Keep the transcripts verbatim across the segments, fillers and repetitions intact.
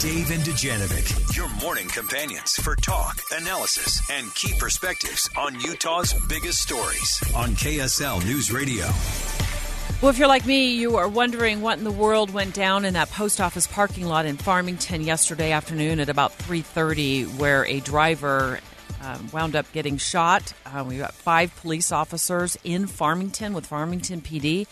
Dave and Dujanovic, your morning companions for talk, analysis, and key perspectives on Utah's biggest stories on K S L News Radio. Well, if you're like me, you are wondering what in the world went down in that post office parking lot in Farmington yesterday afternoon at about three thirty, where a driver um, wound up getting shot. Uh, we got five police officers in Farmington with Farmington P D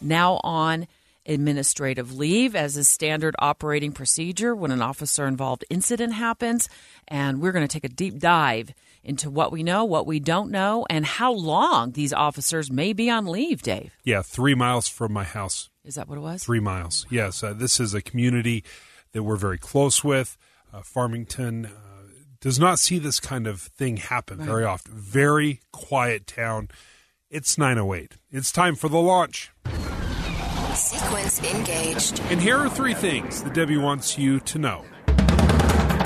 now on administrative leave as a standard operating procedure when an officer-involved incident happens. And we're going to take a deep dive into what we know, what we don't know, and how long these officers may be on leave, Dave. Yeah, three miles from my house. Is that what it was? Three miles, wow. Yes. Uh, this is a community that we're very close with. Uh, Farmington uh, does not see this kind of thing happen right. very often. Very quiet town. It's nine oh eight. It's time for the launch. Sequence engaged. And here are three things that Debbie wants you to know.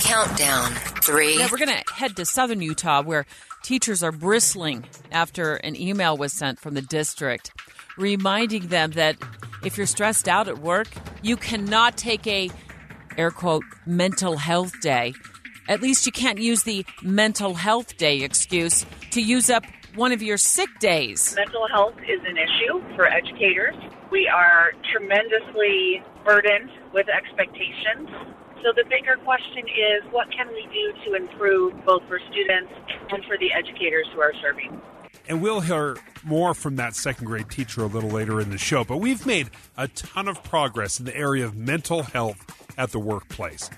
Countdown three. Now we're going to head to southern Utah, where teachers are bristling after an email was sent from the district reminding them that if you're stressed out at work, you cannot take a, air quote, mental health day. At least you can't use the mental health day excuse to use up one of your sick days. Mental health is an issue for educators. We are tremendously burdened with expectations. So the bigger question is, what can we do to improve both for students and for the educators who are serving? And we'll hear more from that second grade teacher a little later in the show. But we've made a ton of progress in the area of mental health at the workplace.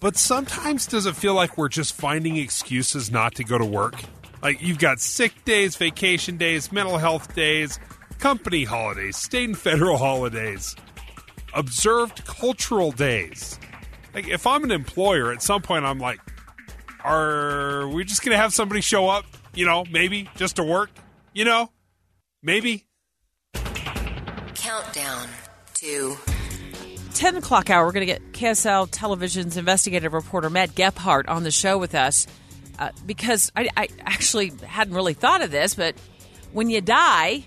But sometimes does it feel like we're just finding excuses not to go to work? Like, you've got sick days, vacation days, mental health days, company holidays, state and federal holidays, observed cultural days. Like, if I'm an employer, at some point I'm like, are we just going to have somebody show up, you know, maybe just to work, you know, maybe? Countdown to ten o'clock hour. We're going to get K S L Television's investigative reporter Matt Gephardt on the show with us uh, because I, I actually hadn't really thought of this, but when you die,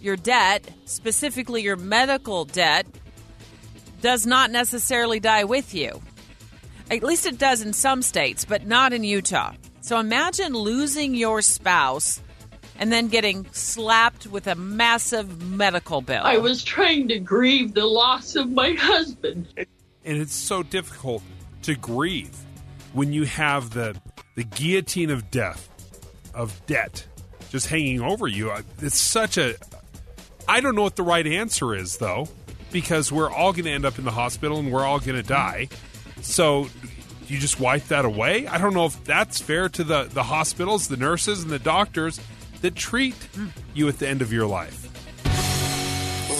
your debt, specifically your medical debt, does not necessarily die with you. At least it does in some states, but not in Utah. So imagine losing your spouse and then getting slapped with a massive medical bill. I was trying to grieve the loss of my husband. And it's so difficult to grieve when you have the the guillotine of death, of debt, just hanging over you. It's such a... I don't know what the right answer is, though, because we're all going to end up in the hospital and we're all going to die. So you just wipe that away? I don't know if that's fair to the, the hospitals, the nurses, and the doctors that treat you at the end of your life.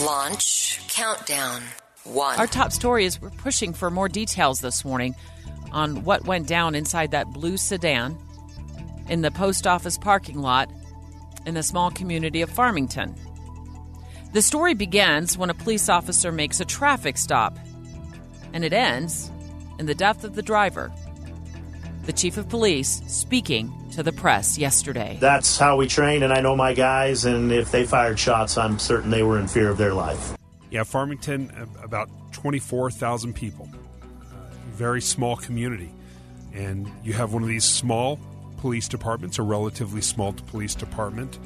Launch countdown one. Our top story is we're pushing for more details this morning on what went down inside that blue sedan in the post office parking lot in the small community of Farmington. The story begins when a police officer makes a traffic stop, and it ends in the death of the driver. The chief of police speaking to the press yesterday. That's how we train, and I know my guys, and if they fired shots, I'm certain they were in fear of their life. Yeah, Farmington, about twenty-four thousand people, very small community. And you have one of these small police departments, a relatively small police department.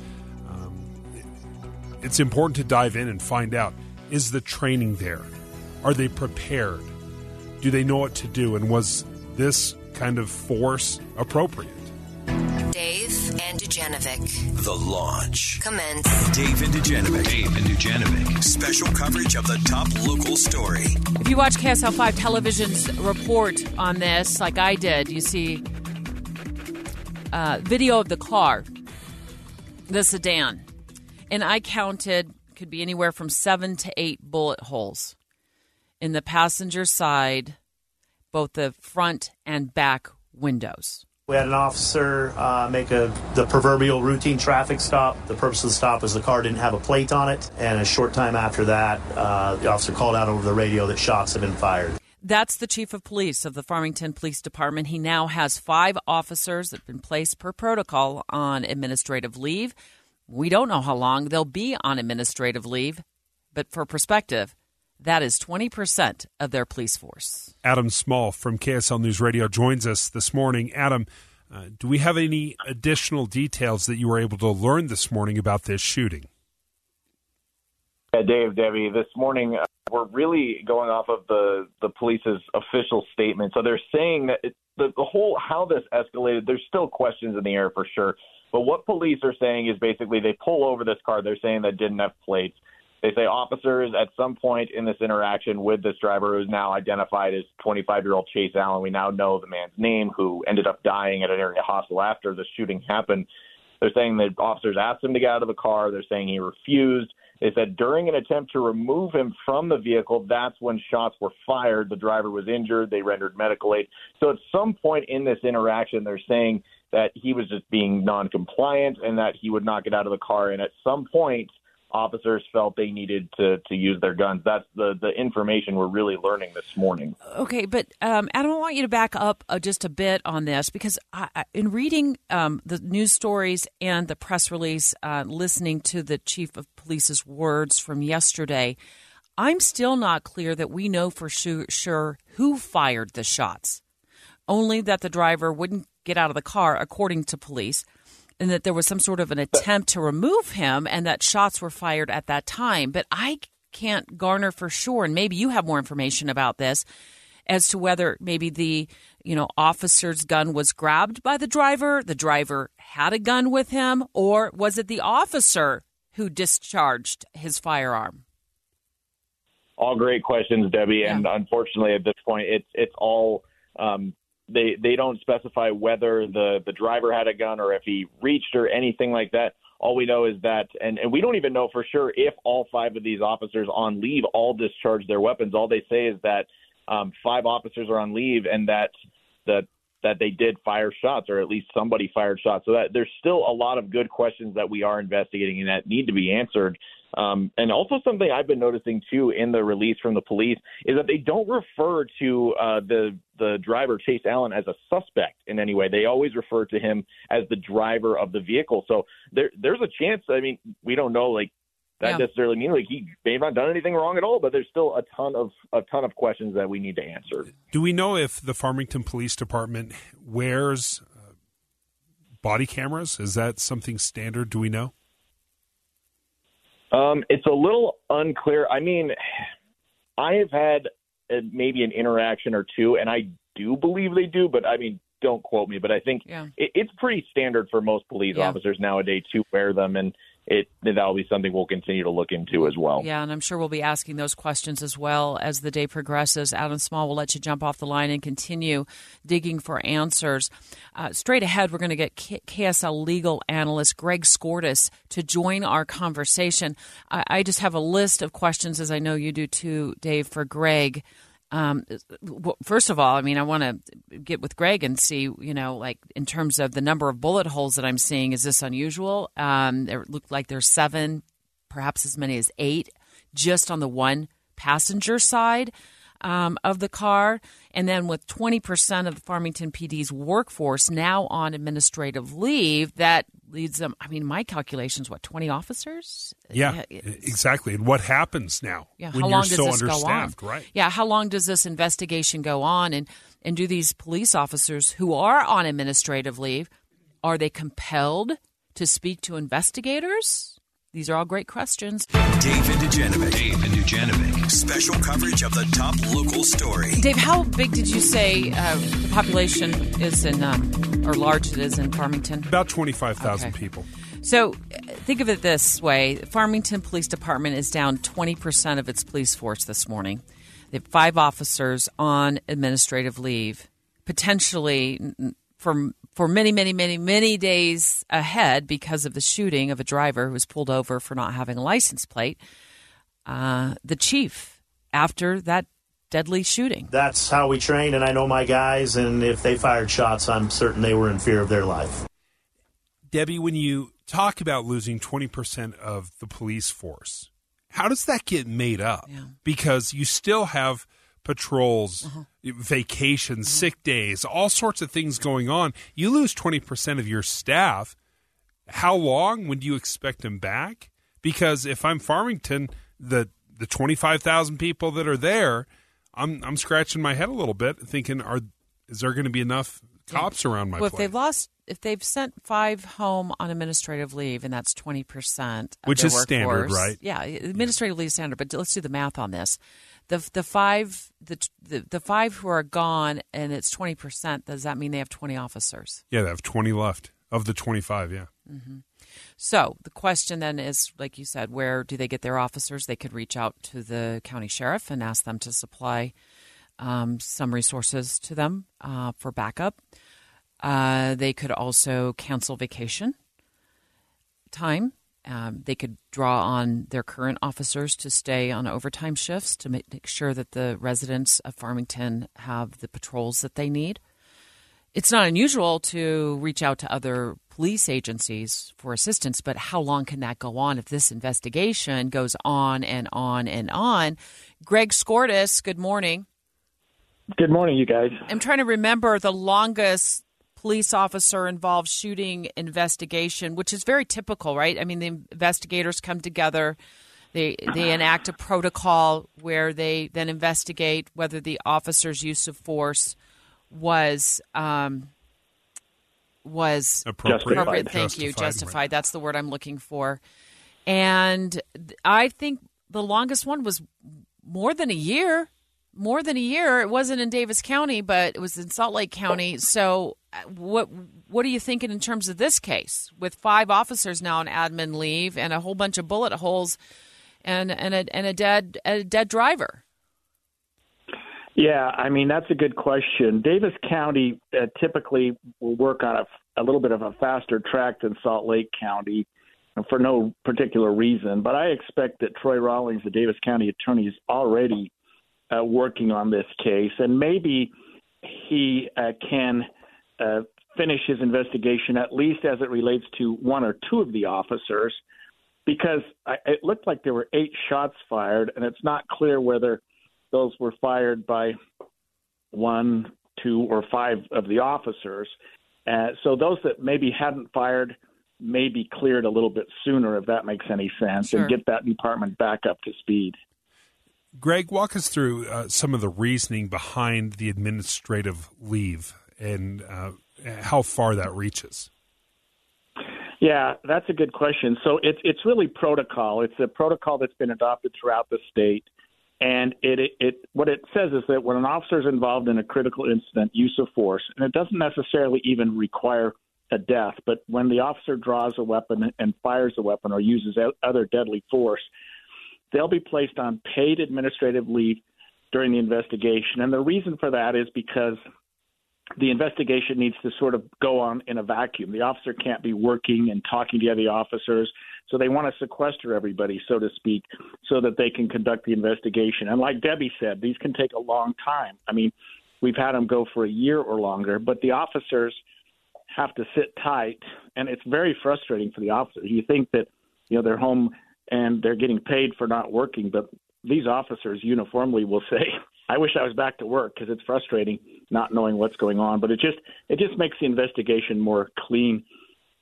It's important to dive in and find out, is the training there? Are they prepared? Do they know what to do? And was this kind of force appropriate? Dave and Dujanovic. The launch. Commence. Dave and Dujanovic. Dave and Dujanovic. Special coverage of the top local story. If you watch K S L five Television's report on this, like I did, you see uh, video of the car, the sedan. And I counted, could be anywhere from seven to eight bullet holes in the passenger side, both the front and back windows. We had an officer uh, make a the proverbial routine traffic stop. The purpose of the stop was the car didn't have a plate on it. And a short time after that, uh, the officer called out over the radio that shots had been fired. That's the chief of police of the Farmington Police Department. He now has five officers that have been placed per protocol on administrative leave. We don't know how long they'll be on administrative leave, but for perspective, that is twenty percent of their police force. Adam Small from K S L News Radio joins us this morning. Adam, uh, do we have any additional details that you were able to learn this morning about this shooting? Yeah, Dave, Debbie, this morning uh, we're really going off of the, the police's official statement. So they're saying that it, the, the whole how this escalated, there's still questions in the air for sure. But what police are saying is basically they pull over this car. They're saying that didn't have plates. They say officers at some point in this interaction with this driver, who's now identified as twenty-five-year-old Chase Allen, we now know the man's name, who ended up dying at an area hospital after the shooting happened. They're saying that officers asked him to get out of the car. They're saying he refused. They said during an attempt to remove him from the vehicle, that's when shots were fired. The driver was injured. They rendered medical aid. So at some point in this interaction, they're saying that he was just being non-compliant and that he would not get out of the car. And at some point, officers felt they needed to, to use their guns. That's the, the information we're really learning this morning. Okay, but um, Adam, I want you to back up uh, just a bit on this, because I, in reading um, the news stories and the press release, uh, listening to the chief of police's words from yesterday, I'm still not clear that we know for sure, sure who fired the shots, only that the driver wouldn't get out of the car, according to police, and that there was some sort of an attempt to remove him and that shots were fired at that time. But I can't garner for sure, and maybe you have more information about this, as to whether maybe the, you know, officer's gun was grabbed by the driver, the driver had a gun with him, or was it the officer who discharged his firearm? All great questions, Debbie. Yeah. And unfortunately, at this point, it's it's all um They they don't specify whether the, the driver had a gun or if he reached or anything like that. All we know is that, and, and we don't even know for sure if all five of these officers on leave all discharged their weapons. All they say is that um, five officers are on leave and that that that they did fire shots, or at least somebody fired shots. So that there's still a lot of good questions that we are investigating and that need to be answered. Um, and also something I've been noticing, too, in the release from the police is that they don't refer to uh, the the driver, Chase Allen, as a suspect in any way. They always refer to him as the driver of the vehicle. So there, there's a chance. I mean, we don't know, like, that yeah. necessarily means like he may have not done anything wrong at all, but there's still a ton of a ton of questions that we need to answer. Do we know if the Farmington Police Department wears uh, body cameras? Is that something standard? Do we know? Um, it's a little unclear. I mean, I have had uh, maybe an interaction or two, and I do believe they do, but I mean, don't quote me, but I think yeah. it, it's pretty standard for most police yeah. officers nowadays to wear them, and it that'll be something we'll continue to look into as well. Yeah, and I'm sure we'll be asking those questions as well as the day progresses. Adam Small, will let you jump off the line and continue digging for answers. Uh, straight ahead, we're going to get K- KSL legal analyst Greg Skordis to join our conversation. I-, I just have a list of questions, as I know you do too, Dave, for Greg. Um, first of all, I mean, I want to get with Greg and see, you know, like in terms of the number of bullet holes that I'm seeing, is this unusual? Um, it looked like there's seven, perhaps as many as eight, just on the one passenger side um, of the car. And then with twenty percent of the Farmington P D's workforce now on administrative leave, that leads them, I mean, my calculation's what, twenty officers? Yeah, yeah exactly. And what happens now yeah, when how long you're does so understaffed, right? Yeah, how long does this investigation go on? And, and do these police officers who are on administrative leave, are they compelled to speak to investigators? These are all great questions. David Dujanovic. David Dujanovic. Special coverage of the top local story. Dave, how big did you say uh, the population is in, um, or large it is in Farmington? About twenty-five thousand okay. people. So think of it this way. Farmington Police Department is down twenty percent of its police force this morning. They have five officers on administrative leave, potentially from for many, many, many, many days ahead because of the shooting of a driver who was pulled over for not having a license plate. Uh, the chief, after that deadly shooting. That's how we train, and I know my guys, and if they fired shots, I'm certain they were in fear of their life. Debbie, when you talk about losing twenty percent of the police force, how does that get made up? Yeah. Because you still have patrols, uh-huh. vacations, uh-huh. sick days, all sorts of things going on. You lose twenty percent of your staff. How long would you expect them back? Because if I'm Farmington, the the twenty-five thousand people that are there, I'm I'm scratching my head a little bit, thinking, are is there going to be enough cops yeah. around my well, place? Well, if they've lost, if they've sent five home on administrative leave, and that's twenty percent, of which is workforce, standard, right? Yeah, administrative yeah. leave is standard. But let's do the math on this: the the five the the, the five who are gone, and it's twenty percent. Does that mean they have twenty officers? Yeah, they have twenty left of the twenty-five. Yeah. Mm-hmm. So the question then is, like you said, where do they get their officers? They could reach out to the county sheriff and ask them to supply um, some resources to them uh, for backup. Uh, they could also cancel vacation time. Um, they could draw on their current officers to stay on overtime shifts to make sure that the residents of Farmington have the patrols that they need. It's not unusual to reach out to other police agencies for assistance, but how long can that go on if this investigation goes on and on and on? Greg Skordis, good morning. Good morning, you guys. I'm trying to remember the longest police officer-involved shooting investigation, which is very typical, right? I mean, the investigators come together. They they enact a protocol where they then investigate whether the officer's use of force was um, was appropriate. appropriate. Thank justified. you, justified. That's the word I'm looking for. And I think the longest one was more than a year. More than a year. It wasn't in Davis County, but it was in Salt Lake County. So, what what are you thinking in terms of this case with five officers now on admin leave and a whole bunch of bullet holes, and and a and a dead a dead driver? Yeah, I mean, that's a good question. Davis County uh, typically will work on a, a little bit of a faster track than Salt Lake County for no particular reason. But I expect that Troy Rawlings, the Davis County attorney, is already uh, working on this case. And maybe he uh, can uh, finish his investigation, at least as it relates to one or two of the officers, because I, it looked like there were eight shots fired, and it's not clear whether those were fired by one, two, or five of the officers. Uh, so those that maybe hadn't fired may be cleared a little bit sooner, if that makes any sense, sure. and get that department back up to speed. Greg, walk us through uh, some of the reasoning behind the administrative leave and uh, how far that reaches. Yeah, that's a good question. So it's it's really protocol. It's a protocol that's been adopted throughout the state. And it, it, it what it says is that when an officer is involved in a critical incident, use of force, and it doesn't necessarily even require a death, but when the officer draws a weapon and fires a weapon or uses other deadly force, they'll be placed on paid administrative leave during the investigation. And the reason for that is because the investigation needs to sort of go on in a vacuum. The officer can't be working and talking to the officers. So they want to sequester everybody, so to speak, so that they can conduct the investigation. And like Debbie said, these can take a long time. I mean, we've had them go for a year or longer, but the officers have to sit tight, and it's very frustrating for the officers. You think that, you know, they're home and they're getting paid for not working, but these officers uniformly will say, I wish I was back to work, because it's frustrating not knowing what's going on. But it just it just makes the investigation more clean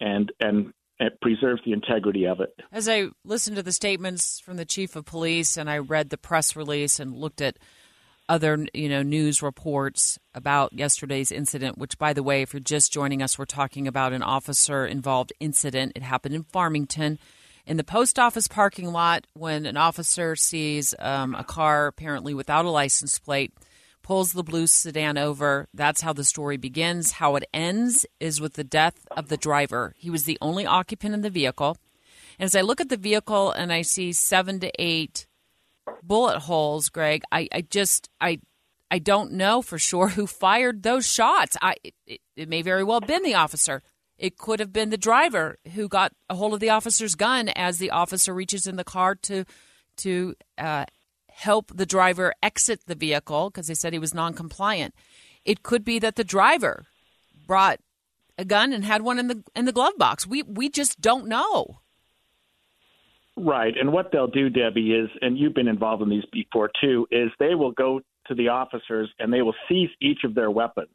and and it preserves the integrity of it. As I listened to the statements from the chief of police and I read the press release and looked at other, you know, news reports about yesterday's incident, which, by the way, if you're just joining us, we're talking about an officer-involved incident. It happened in Farmington in the post office parking lot when an officer sees um, a car apparently without a license plate, pulls the blue sedan over. That's how the story begins. How it ends is with the death of the driver. He was the only occupant in the vehicle. And as I look at the vehicle and I see seven to eight bullet holes, Greg, I, I just I I don't know for sure who fired those shots. I it, it may very well have been the officer. It could have been the driver who got a hold of the officer's gun as the officer reaches in the car to to uh, help the driver exit the vehicle because they said he was noncompliant. It could be that the driver brought a gun and had one in the in the glove box. We we just don't know. Right. And what they'll do, Debbie, is, and you've been involved in these before, too, is they will go to the officers and they will seize each of their weapons.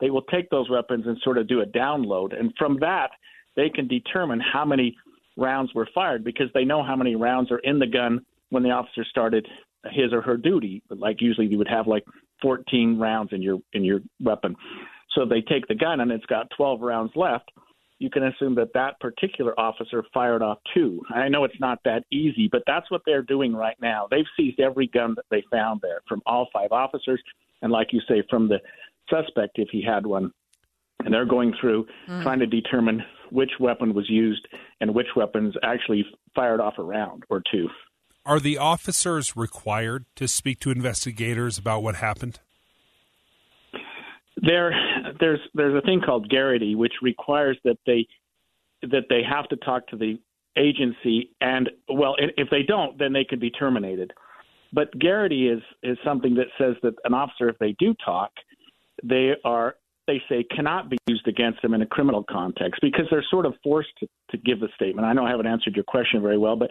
They will take those weapons and sort of do a download. And from that, they can determine how many rounds were fired because they know how many rounds are in the gun when the officer started his or her duty. Like usually you would have like fourteen rounds in your in your weapon. So they take the gun and it's got twelve rounds left. You can assume that that particular officer fired off two. I know it's not that easy, but that's what they're doing right now. They've seized every gun that they found there from all five officers. And like you say, from the suspect, if he had one, and they're going through mm. trying to determine which weapon was used and which weapons actually fired off a round or two. Are the officers required to speak to investigators about what happened? There, there's there's a thing called Garrity, which requires that they that they have to talk to the agency, and well, if they don't, then they could be terminated. But Garrity is is something that says that an officer, if they do talk, they are they say cannot be used against them in a criminal context because they're sort of forced to, to give a statement. I know I haven't answered your question very well, but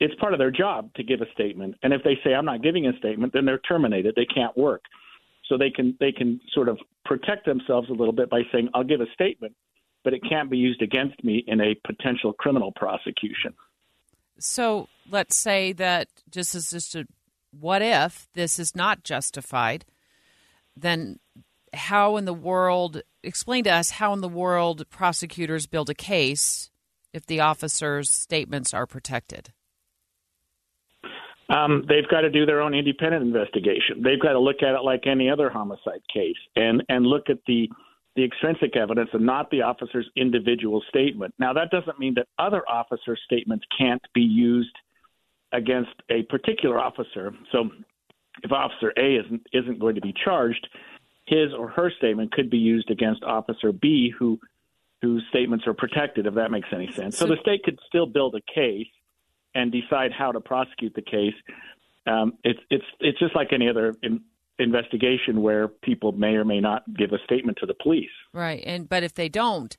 it's part of their job to give a statement. And if they say I'm not giving a statement, then they're terminated. They can't work. So they can they can sort of protect themselves a little bit by saying, I'll give a statement, but it can't be used against me in a potential criminal prosecution. So let's say that just as just a what if this is not justified, then how in the world, explain to us how in the world prosecutors build a case if the officers' statements are protected? Um, they've got to do their own independent investigation. They've got to look at it like any other homicide case and, and look at the, the extrinsic evidence and not the officer's individual statement. Now, that doesn't mean that other officers' statements can't be used against a particular officer. So if Officer A isn't, isn't going to be charged, his or her statement could be used against Officer B, who whose statements are protected, if that makes any sense. So the state could still build a case and decide how to prosecute the case. Um, it's it's it's just like any other in, investigation where people may or may not give a statement to the police. Right, and but if they don't,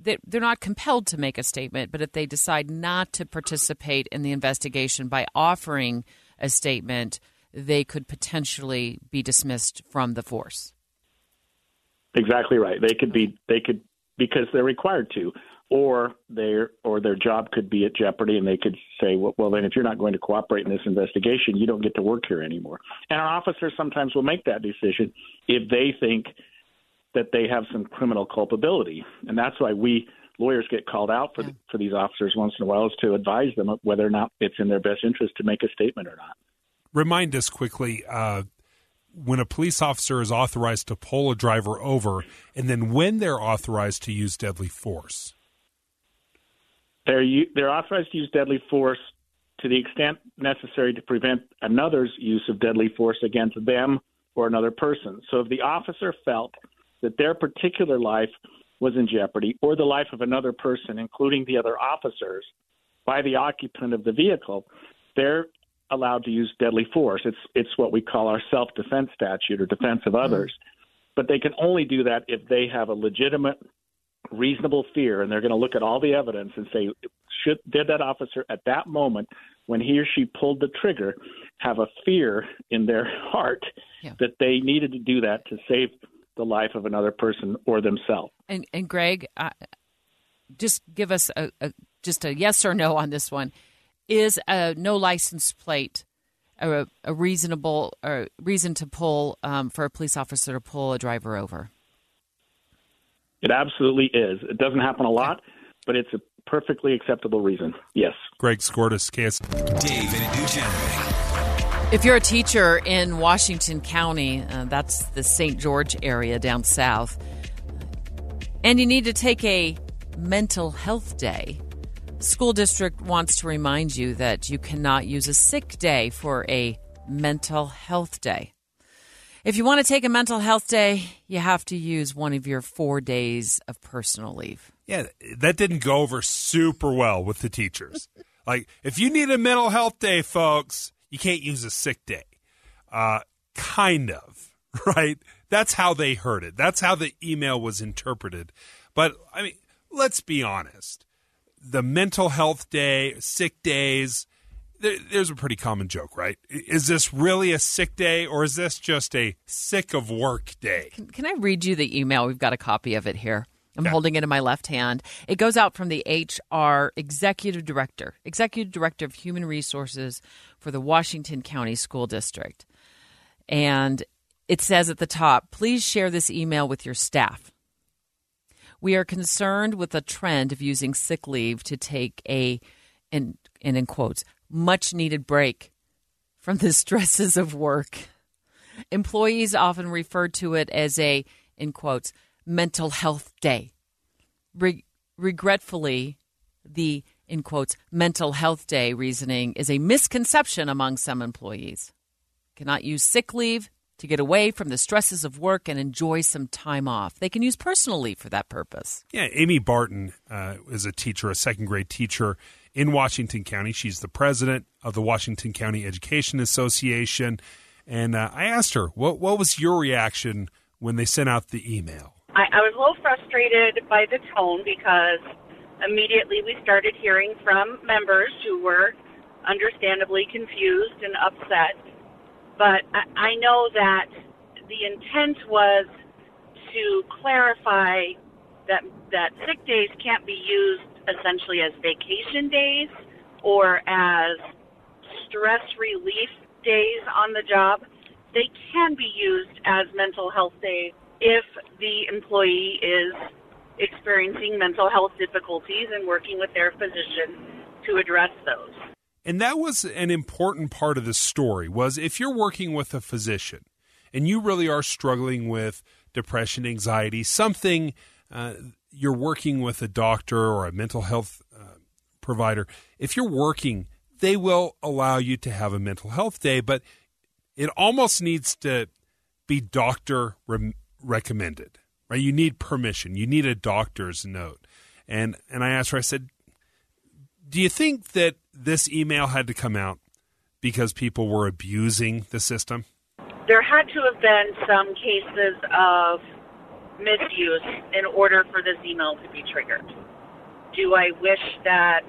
they, they're not compelled to make a statement. But if they decide not to participate in the investigation by offering a statement, they could potentially be dismissed from the force. Exactly right. They could be. They could because they're required to. Or their or their job could be at jeopardy, and they could say, well, well, then if you're not going to cooperate in this investigation, you don't get to work here anymore. And our officers sometimes will make that decision if they think that they have some criminal culpability. And that's why we lawyers get called out for, yeah. for these officers once in a while is to advise them whether or not it's in their best interest to make a statement or not. Remind us quickly, uh, when a police officer is authorized to pull a driver over, and then when they're authorized to use deadly force. They're, they're authorized to use deadly force to the extent necessary to prevent another's use of deadly force against them or another person. So if the officer felt that their particular life was in jeopardy or the life of another person, including the other officers, by the occupant of the vehicle, they're allowed to use deadly force. It's, it's what we call our self-defense statute or defense of others. But they can only do that if they have a legitimate reasonable fear, and they're going to look at all the evidence and say, should did that officer at that moment when he or she pulled the trigger have a fear in their heart yeah. that they needed to do that to save the life of another person or themselves? And, and Greg, uh, just give us a, a just a yes or no on this one. Is a no license plate a, a reasonable or reason to pull um, for a police officer to pull a driver over? It absolutely is. It doesn't happen a lot, but it's a perfectly acceptable reason. Yes. Greg Skordis, K S L. Dave and Eugene. If you're a teacher in Washington County, uh, that's the Saint George area down south, and you need to take a mental health day, school district wants to remind you that you cannot use a sick day for a mental health day. If you want to take a mental health day, you have to use one of your four days of personal leave. Yeah, that didn't go over super well with the teachers. Like, if you need a mental health day, folks, You can't use a sick day. Uh, kind of, right? That's how they heard it. That's how the email was interpreted. But, I mean, let's be honest. The mental health day, sick days, there, there's a pretty common joke, right? Is this really a sick day or is this just a sick of work day? Can, can I read you the email? We've got a copy of it here. I'm yeah. holding it in my left hand. It goes out from the H R Executive Director, Executive Director of Human Resources for the Washington County School District. And it says at the top, please share this email with your staff. We are concerned with a trend of using sick leave to take a, and, and in quotes, much needed break from the stresses of work. Employees often refer to it as a, in quotes, mental health day. Re- regretfully, the, in quotes, mental health day reasoning is a misconception among some employees. Cannot use sick leave to get away from the stresses of work and enjoy some time off. They can use personal leave for that purpose. Yeah, Amy Barton uh, is a teacher, a second grade teacher in Washington County. She's the president of the Washington County Education Association. And uh, I asked her, what, what was your reaction when they sent out the email? I, I was a little frustrated by the tone because immediately we started hearing from members who were understandably confused and upset. But I, I know that the intent was to clarify that that sick days can't be used essentially as vacation days or as stress relief days on the job. They can be used as mental health days if the employee is experiencing mental health difficulties and working with their physician to address those. And that was an important part of the story, was if you're working with a physician and you really are struggling with depression, anxiety, something, uh, you're working with a doctor or a mental health uh, provider, if you're working, they will allow you to have a mental health day, but it almost needs to be doctor re- recommended, right? You need permission. You need a doctor's note. And and I asked her, I said, do you think that this email had to come out because people were abusing the system? There had to have been some cases of misuse in order for this email to be triggered. Do I wish that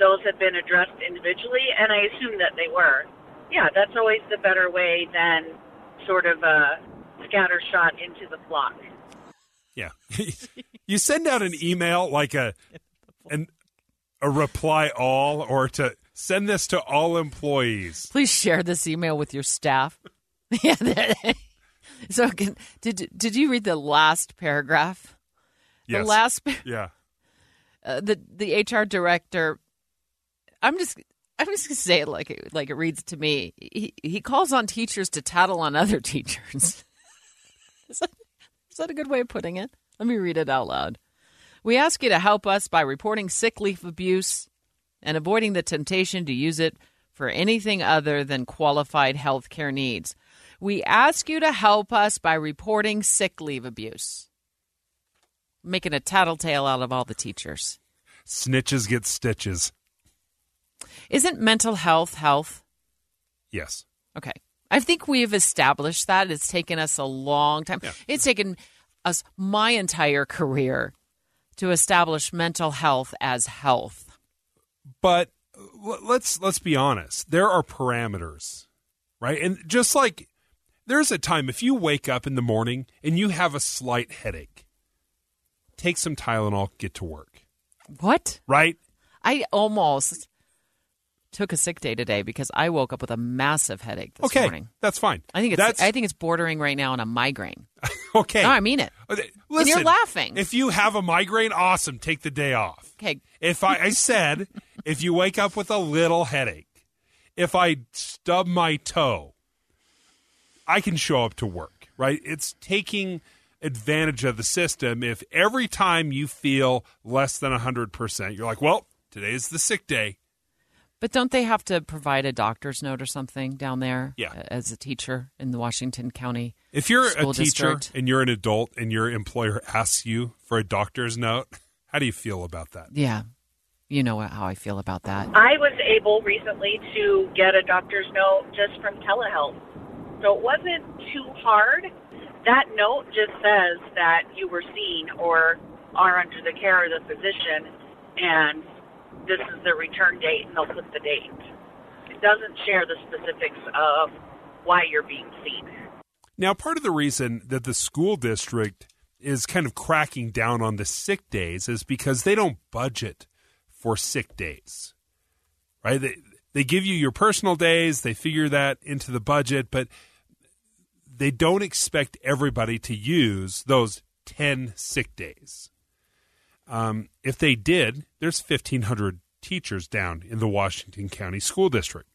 those had been addressed individually? And I assume that they were. Yeah, that's always the better way than sort of a scattershot into the flock. Yeah. You send out an email like a an, a reply all or to send this to all employees. Please share this email with your staff. Yeah. So can, did did you read the last paragraph? Yes. The last Yeah. Uh, the the H R director, I'm just I'm just going to say it like, it like it reads to me. He, he calls on teachers to tattle on other teachers. is, that, is that a good way of putting it? Let me read it out loud. We ask you to help us by reporting sick leave abuse and avoiding the temptation to use it for anything other than qualified health care needs. We ask you to help us by reporting sick leave abuse. Making a tattletale out of all the teachers. Snitches get stitches. Isn't mental health health? Yes. Okay. I think we've established that. It's taken us a long time. Yeah. It's taken us my entire career to establish mental health as health. But let's let's be honest. There are parameters, right? And just like there's a time if you wake up in the morning and you have a slight headache, take some Tylenol, get to work. What? Right? I almost took a sick day today because I woke up with a massive headache this okay, morning. Okay, that's fine. I think it's that's... I think it's bordering right now on a migraine. Okay. No, I mean it. Listen, and you're laughing. If you have a migraine, awesome. Take the day off. Okay. If I, I said, if you wake up with a little headache, if I stub my toe, I can show up to work, right? It's taking advantage of the system. If every time you feel less than one hundred percent, you're like, well, today is the sick day. But don't they have to provide a doctor's note or something down there yeah. as a teacher in the Washington County School District? If you're a teacher and you're an adult and your employer asks you for a doctor's note, how do you feel about that? Yeah. you know how I feel about that. I was able recently to get a doctor's note just from telehealth. So it wasn't too hard. That note just says that you were seen or are under the care of the physician, and this is the return date, and they'll put the date. It doesn't share the specifics of why you're being seen. Now, part of the reason that the school district is kind of cracking down on the sick days is because they don't budget for sick days, right? They, they give you your personal days. They figure that into the budget, but they don't expect everybody to use those ten sick days. Um, if they did, there's fifteen hundred teachers down in the Washington County School District.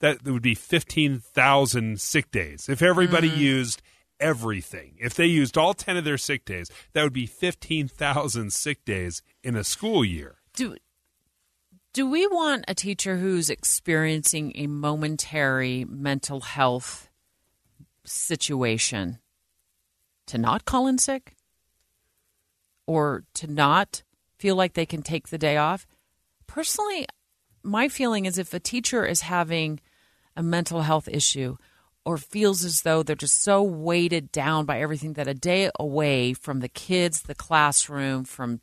That would be fifteen thousand sick days. If everybody mm-hmm. used everything, if they used all ten of their sick days, that would be fifteen thousand sick days in a school year. Do, do we want a teacher who's experiencing a momentary mental health situation to not call in sick or to not feel like they can take the day off? Personally, my feeling is if a teacher is having a mental health issue or feels as though they're just so weighted down by everything that a day away from the kids, the classroom, from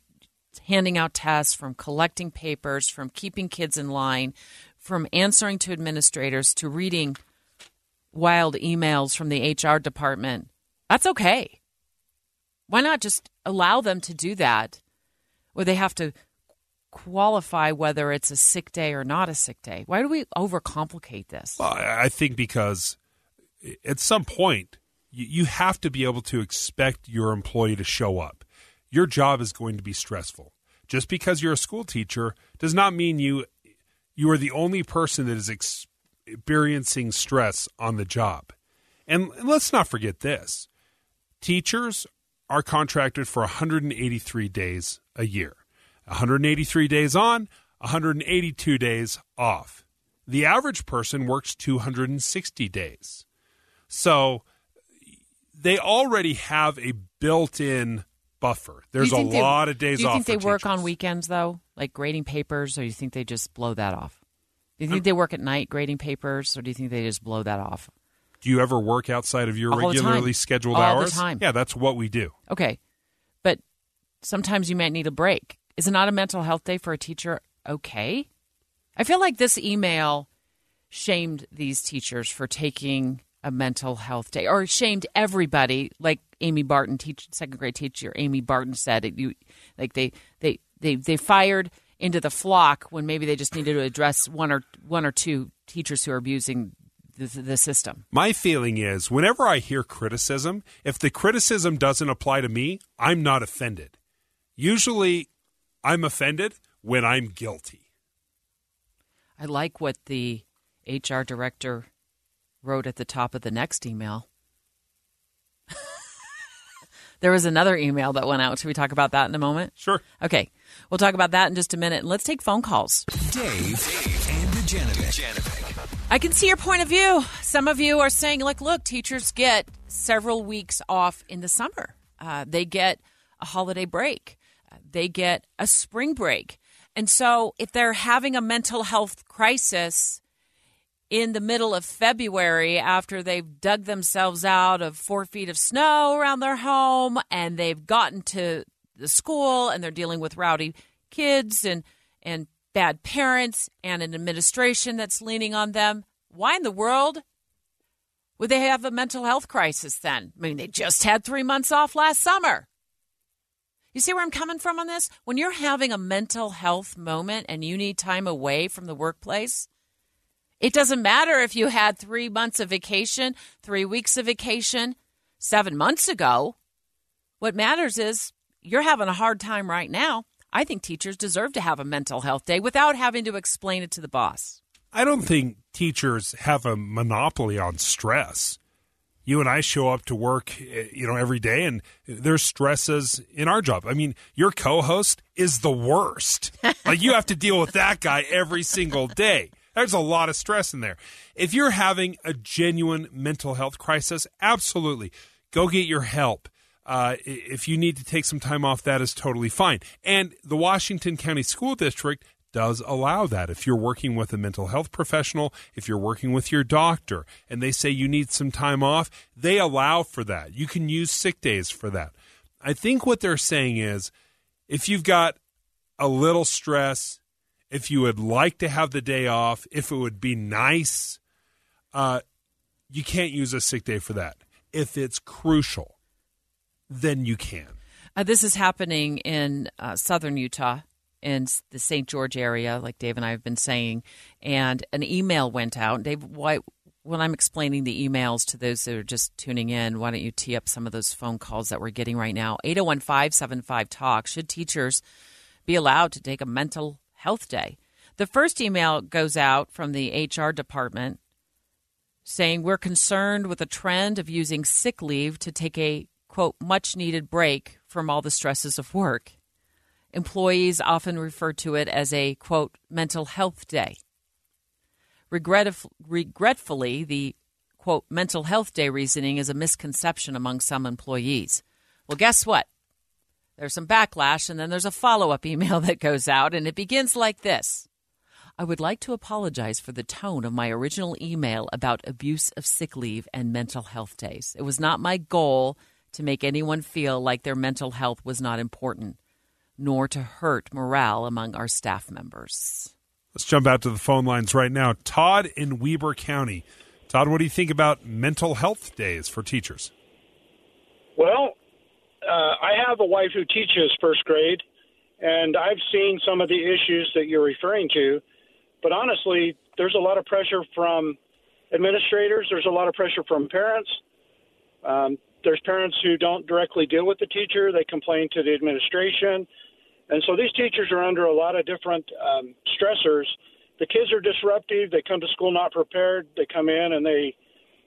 handing out tests, from collecting papers, from keeping kids in line, from answering to administrators, to reading wild emails from the H R department, that's okay. Why not just allow them to do that, where they have to qualify whether it's a sick day or not a sick day? Why do we overcomplicate this? Well, I think because at some point you have to be able to expect your employee to show up. Your job is going to be stressful. Just because you're a school teacher does not mean you you are the only person that is experiencing stress on the job. And let's not forget this. Teachers are contracted for one hundred eighty-three days a year. one hundred eighty-three days on, one hundred eighty-two days off. The average person works two hundred sixty days. So they already have a built-in buffer. There's a lot they, of days off. Do you think off they work teachers. on weekends, though, like grading papers, or do you think they just blow that off? Do you think I'm, they work at night grading papers, or do you think they just blow that off? Do you ever work outside of your All regularly scheduled All hours? All the time. Yeah, that's what we do. Okay. But sometimes you might need a break. Is it not a mental health day for a teacher? Okay. I feel like this email shamed these teachers for taking a mental health day, or shamed everybody. Like Amy Barton, teach, second grade teacher Amy Barton said, it, you, like they, they, they, they fired into the flock when maybe they just needed to address one or one or two teachers who are abusing the, the system. My feeling is whenever I hear criticism, if the criticism doesn't apply to me, I'm not offended. Usually I'm offended when I'm guilty. I like what the H R director wrote at the top of the next email. There was another email that went out. Should we talk about that in a moment? Sure. Okay. We'll talk about that in just a minute. And let's take phone calls. Dave, Dave and the Janovic. I can see your point of view. Some of you are saying, like, look, teachers get several weeks off in the summer. Uh, they get a holiday break. They get a spring break. And so if they're having a mental health crisis in the middle of February after they've dug themselves out of four feet of snow around their home and they've gotten to the school and they're dealing with rowdy kids and, and bad parents and an administration that's leaning on them, why in the world would they have a mental health crisis then? I mean, they just had three months off last summer. You see where I'm coming from on this? When you're having a mental health moment and you need time away from the workplace, it doesn't matter if you had three months of vacation, three weeks of vacation, seven months ago. What matters is you're having a hard time right now. I think teachers deserve to have a mental health day without having to explain it to the boss. I don't think teachers have a monopoly on stress. You and I show up to work, you know, every day, and there's stresses in our job. I mean, your co-host is the worst. Like, you have to deal with that guy every single day. There's a lot of stress in there. If you're having a genuine mental health crisis, absolutely. Go get your help. Uh, if you need to take some time off, that is totally fine. And the Washington County School District does allow that. If you're working with a mental health professional, if you're working with your doctor, and they say you need some time off, they allow for that. You can use sick days for that. I think what they're saying is, if you've got a little stress, if you would like to have the day off, if it would be nice, uh, you can't use a sick day for that. If it's crucial, then you can. Uh, this is happening in uh, southern Utah, in the Saint George area, like Dave and I have been saying. And an email went out. Dave, why, when I'm explaining the emails to those that are just tuning in, why don't you tee up some of those phone calls that we're getting right now? eight oh one, five seven five, talk. Should teachers be allowed to take a mental health day? The first email goes out from the H R department saying, we're concerned with a trend of using sick leave to take a, quote, much-needed break from all the stresses of work. Employees often refer to it as a, quote, mental health day. Regretf- regretfully, the, quote, mental health day reasoning is a misconception among some employees. Well, guess what? There's some backlash, and then there's a follow-up email that goes out, and it begins like this. I would like to apologize for the tone of my original email about abuse of sick leave and mental health days. It was not my goal to make anyone feel like their mental health was not important, nor to hurt morale among our staff members. Let's jump out to the phone lines right now. Todd in Weber County. Todd, what do you think about mental health days for teachers? Well, uh, I have a wife who teaches first grade, and I've seen some of the issues that you're referring to. But honestly, there's a lot of pressure from administrators. There's a lot of pressure from parents. Um, there's parents who don't directly deal with the teacher. They complain to the administration. And so these teachers are under a lot of different um, stressors. The kids are disruptive. They come to school not prepared. They come in and they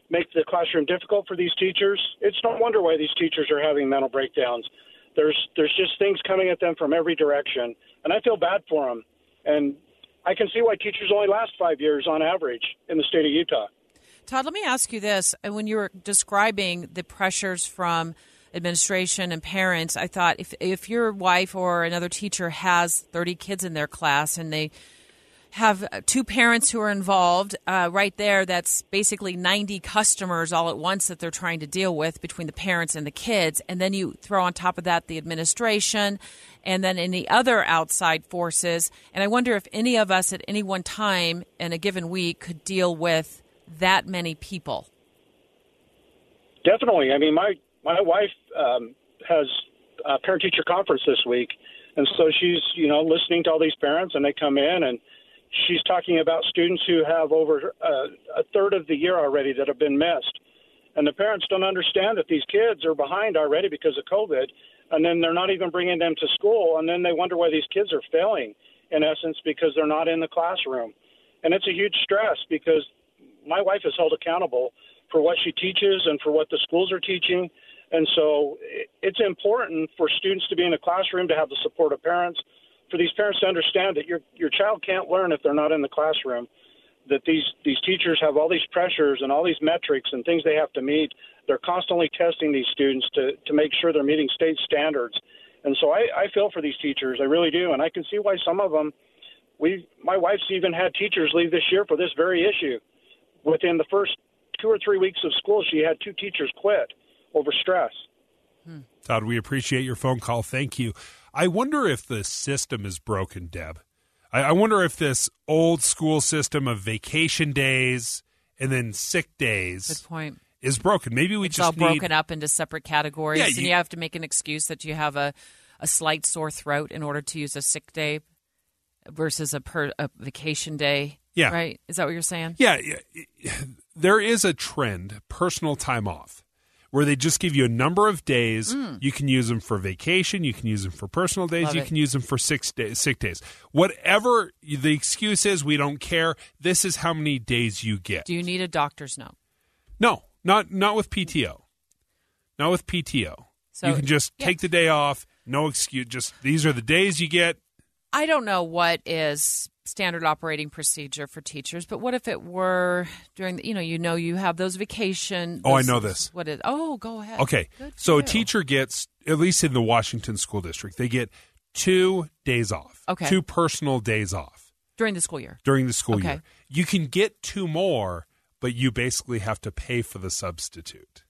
make the classroom difficult for these teachers. It's no wonder why these teachers are having mental breakdowns. There's there's just things coming at them from every direction, and I feel bad for them. And I can see why teachers only last five years on average in the state of Utah. Todd, let me ask you this. When you were describing the pressures from administration and parents, I thought if if your wife or another teacher has thirty kids in their class and they have two parents who are involved, uh, right there, that's basically ninety customers all at once that they're trying to deal with between the parents and the kids. And then you throw on top of that the administration and then any other outside forces. And I wonder if any of us at any one time in a given week could deal with that many people. Definitely. I mean, my, my wife um, has a parent-teacher conference this week. And so she's, you know, listening to all these parents, and they come in, and she's talking about students who have over uh, a third of the year already that have been missed. And the parents don't understand that these kids are behind already because of COVID, and then they're not even bringing them to school, and then they wonder why these kids are failing, in essence, because they're not in the classroom. And it's a huge stress because my wife is held accountable for what she teaches and for what the schools are teaching. And so it's important for students to be in the classroom, to have the support of parents, for these parents to understand that your your child can't learn if they're not in the classroom, that these, these teachers have all these pressures and all these metrics and things they have to meet. They're constantly testing these students to, to make sure they're meeting state standards. And so I, I feel for these teachers. I really do. And I can see why some of them, we my wife's even had teachers leave this year for this very issue. Within the first two or three weeks of school, she had two teachers quit over stress. Hmm. Todd, we appreciate your phone call. Thank you. I wonder if the system is broken, Deb. I, I wonder if this old school system of vacation days and then sick days Good point. is broken. Maybe we it's just all need... broken up into separate categories, yeah, you... and you have to make an excuse that you have a, a slight sore throat in order to use a sick day versus a, per, a vacation day. Yeah. Right? Is that what you're saying? Yeah. There is a trend, personal time off, where they just give you a number of days. Mm. You can use them for vacation. You can use them for personal days. Love you it. Can use them for sick, day, sick days. Whatever the excuse is, we don't care. This is how many days you get. Do you need a doctor's note? No, not not with P T O. Not with P T O. So, you can just yeah. take the day off, no excuse. Just these are the days you get. I don't know what is standard operating procedure for teachers, but what if it were during the, you know, you know, you have those vacation. Those, oh, I know this. What is, oh, go ahead. Okay. So you. A teacher gets, at least in the Washington School District, they get two days off. Okay. Two personal days off. During the school year? During the school okay. year. You can get two more, but you basically have to pay for the substitute.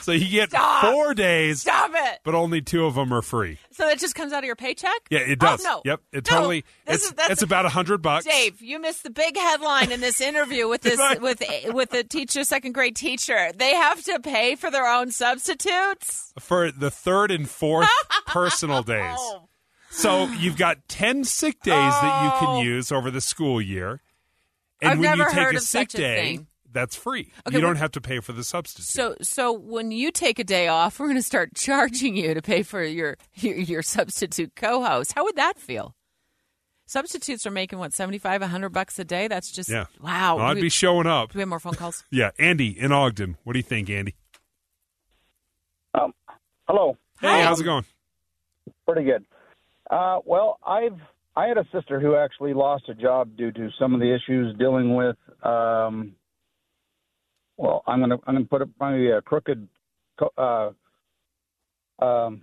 So you get Stop. four days, Stop it. but only two of them are free. So it just comes out of your paycheck? Yeah, it does. Oh, no. Yep. It no. totally. This it's is, that's it's a, about a hundred bucks. Dave, you missed the big headline in this interview with this with with the teacher, second grade teacher. They have to pay for their own substitutes? For the third and fourth personal days. Oh. So you've got ten sick days oh. that you can use over the school year. And I've when never you take heard a sick day, thing. That's free. Okay, you don't have to pay for the substitute. So so when you take a day off, we're going to start charging you to pay for your, your your substitute co-host. How would that feel? Substitutes are making, what, seventy-five, a hundred bucks a day? That's just, yeah. wow. Well, I'd we, be showing up. Do we have more phone calls? Yeah. Andy in Ogden. What do you think, Andy? Um, hello. Hey, Hi. how's it going? Pretty good. Uh, well, I've I had a sister who actually lost a job due to some of the issues dealing with um, – Well, I'm gonna I'm gonna put it probably a crooked uh, um,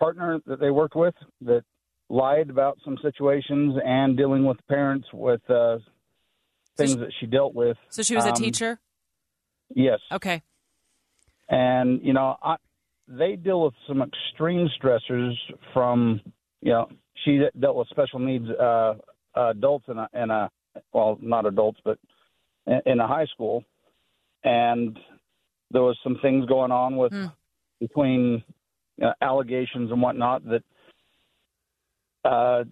partner that they worked with that lied about some situations and dealing with parents with uh, things so she, that she dealt with. So she was um, a teacher? Yes. Okay. And you know, I, they deal with some extreme stressors from you know she dealt with special needs uh, adults in a, in a well not adults but in, in a high school. And there was some things going on with mm. between uh, allegations and whatnot that uh,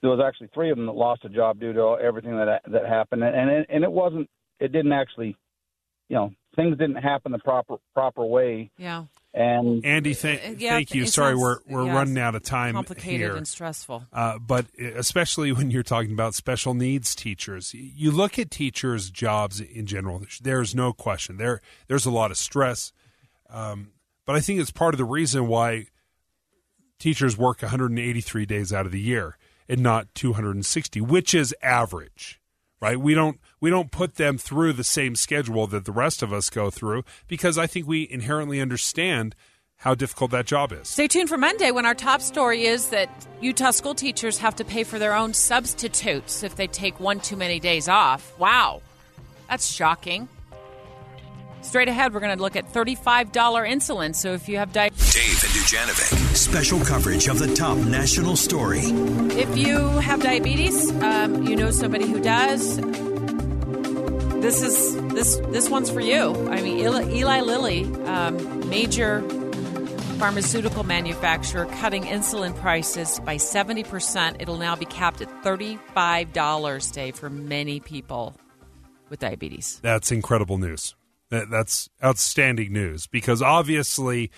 there was actually three of them that lost a job due to everything that that happened. And it, and it wasn't it didn't actually you know things didn't happen the proper proper way. Yeah. And Andy, th- yeah, thank you. Sorry, sounds, we're we're yeah, running out of time. Complicated here. And stressful. Uh, but especially when you're talking about special needs teachers, you look at teachers' jobs in general. There's no question there. There's a lot of stress, um, but I think it's part of the reason why teachers work one hundred eighty-three days out of the year and not two hundred sixty, which is average. Right, we don't we don't put them through the same schedule that the rest of us go through because I think we inherently understand how difficult that job is. Stay tuned for Monday when our top story is that Utah school teachers have to pay for their own substitutes if they take one too many days off. Wow, that's shocking. Straight ahead, we're going to look at thirty-five dollars insulin. So if you have diabetes, Dave and Dujanovic, special coverage of the top national story. If you have diabetes, um, you know somebody who does. This is this this one's for you. I mean, Eli, Eli Lilly, um, major pharmaceutical manufacturer, cutting insulin prices by seventy percent. It'll now be capped at thirty-five dollars, Dave, for many people with diabetes. That's incredible news. That's outstanding news because obviously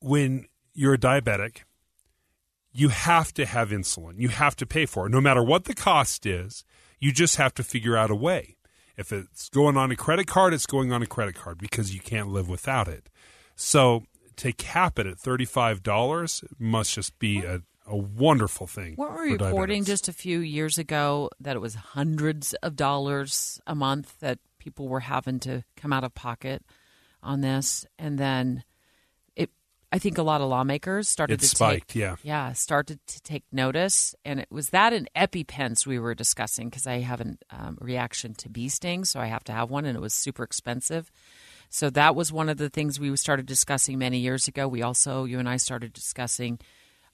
when you're a diabetic, you have to have insulin. You have to pay for it. No matter what the cost is, you just have to figure out a way. If it's going on a credit card, it's going on a credit card because you can't live without it. So to cap it at thirty-five dollars must just be a, a wonderful thing. Weren't we reporting diabetics just a few years ago that it was hundreds of dollars a month that people were having to come out of pocket on this, and then it. I think a lot of lawmakers started it to spiked, take, yeah, yeah, started to take notice, and it was that and EpiPens we were discussing because I have a um, reaction to bee stings, so I have to have one, and it was super expensive. So that was one of the things we started discussing many years ago. We also, you and I, started discussing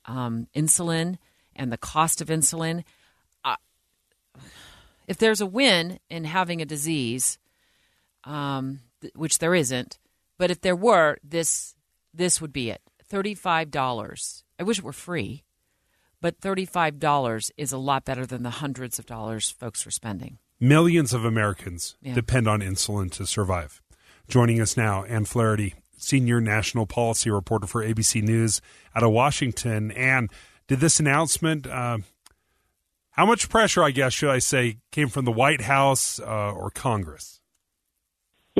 um, insulin and the cost of insulin. Uh, If there's a win in having a disease, um, th- which there isn't, but if there were, this this would be it. thirty-five dollars. I wish it were free, but thirty-five dollars is a lot better than the hundreds of dollars folks are spending. Millions of Americans yeah. depend on insulin to survive. Joining us now, Ann Flaherty, senior national policy reporter for A B C News out of Washington. Ann, did this announcement... Uh, How much pressure, I guess, should I say, came from the White House uh, or Congress?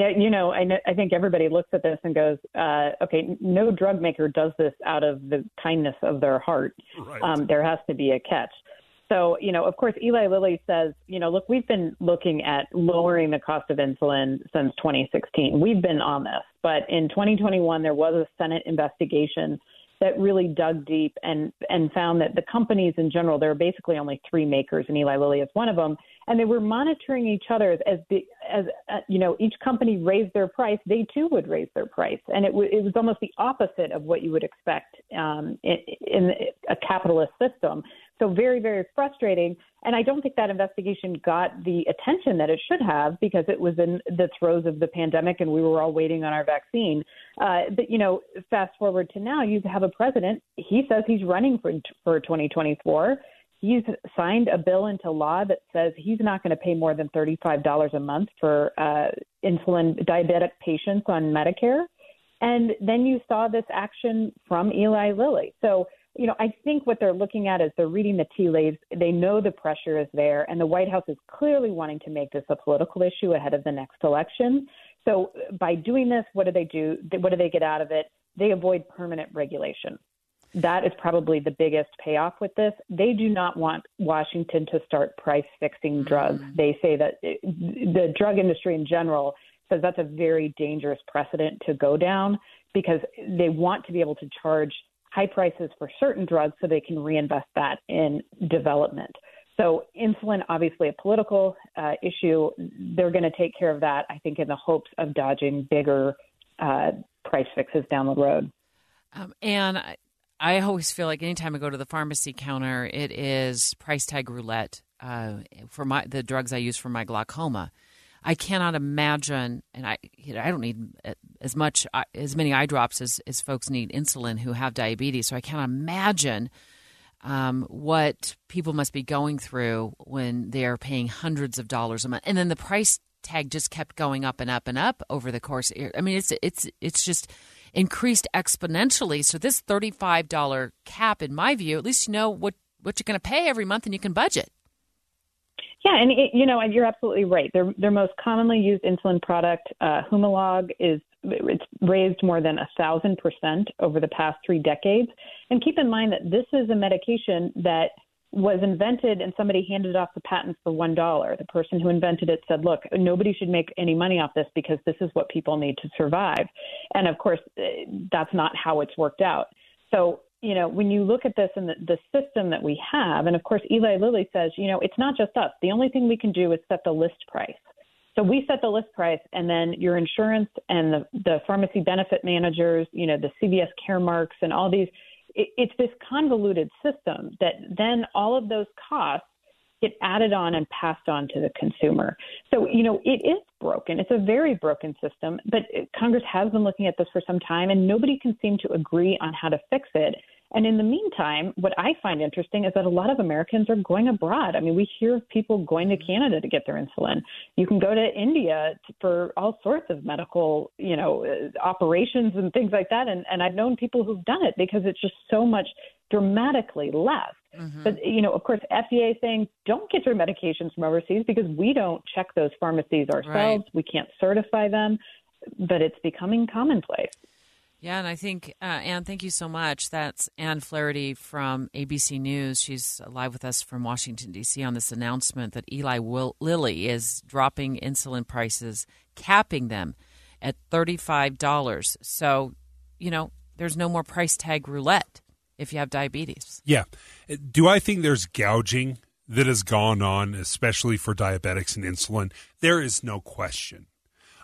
Yeah, you know, I, know, I think everybody looks at this and goes, uh, okay, no drug maker does this out of the kindness of their heart. Right. Um, there has to be a catch. So, you know, of course, Eli Lilly says, you know, look, we've been looking at lowering the cost of insulin since twenty sixteen. We've been on this. But in twenty twenty-one, there was a Senate investigation that really dug deep and, and found that the companies in general, there are basically only three makers, and Eli Lilly is one of them. And they were monitoring each other as, the, as uh, you know, each company raised their price, they too would raise their price. And it, w- it was almost the opposite of what you would expect um, in, in a capitalist system. So very, very frustrating. And I don't think that investigation got the attention that it should have because it was in the throes of the pandemic and we were all waiting on our vaccine. Uh, but, you know, fast forward to now, you have a president. He says he's running for for twenty twenty-four. He's signed a bill into law that says he's not going to pay more than thirty-five dollars a month for uh, insulin diabetic patients on Medicare. And then you saw this action from Eli Lilly. So, you know, I think what they're looking at is they're reading the tea leaves. They know the pressure is there, and the White House is clearly wanting to make this a political issue ahead of the next election. So by doing this, what do they do? What do they get out of it? They avoid permanent regulation. That is probably the biggest payoff with this. They do not want Washington to start price-fixing drugs. They say that it, the drug industry in general says that's a very dangerous precedent to go down because they want to be able to charge high prices for certain drugs so they can reinvest that in development. So insulin, obviously a political uh, issue. They're going to take care of that, I think, in the hopes of dodging bigger uh, price fixes down the road. Um, and I, I always feel like anytime I go to the pharmacy counter, it is price tag roulette uh, for my the drugs I use for my glaucoma. I cannot imagine, and I you know, I don't need as much as many eye drops as, as folks need insulin who have diabetes. So I can't imagine um, what people must be going through when they are paying hundreds of dollars a month. And then the price tag just kept going up and up and up over the course. I mean, it's it's it's just increased exponentially. So this thirty-five dollars cap, in my view, at least you know what, what you're going to pay every month and you can budget. Yeah, and it, you know, and you're absolutely right. Their their most commonly used insulin product, uh, Humalog, is it's raised more than a thousand percent over the past three decades. And keep in mind that this is a medication that was invented, and somebody handed off the patent for one dollar. The person who invented it said, "Look, nobody should make any money off this because this is what people need to survive." And of course, that's not how it's worked out. So, you know, when you look at this and the, the system that we have, and of course, Eli Lilly says, you know, it's not just us. The only thing we can do is set the list price. So we set the list price, and then your insurance and the, the pharmacy benefit managers, you know, the C V S Caremarks and all these, it, it's this convoluted system that then all of those costs get added on and passed on to the consumer. So, you know, it is broken. It's a very broken system, but Congress has been looking at this for some time, and nobody can seem to agree on how to fix it. And in the meantime, what I find interesting is that a lot of Americans are going abroad. I mean, we hear of people going to Canada to get their insulin. You can go to India for all sorts of medical, you know, operations and things like that. And, and I've known people who've done it because it's just so much dramatically less. Mm-hmm. But, you know, of course, F D A saying don't get your medications from overseas because we don't check those pharmacies ourselves. Right. We can't certify them. But it's becoming commonplace. Yeah, and I think, uh, Ann, thank you so much. That's Ann Flaherty from A B C News. She's live with us from Washington, D C on this announcement that Eli Will- Lilly is dropping insulin prices, capping them at thirty-five dollars. So, you know, there's no more price tag roulette if you have diabetes. Yeah. Do I think there's gouging that has gone on, especially for diabetics and insulin? There is no question.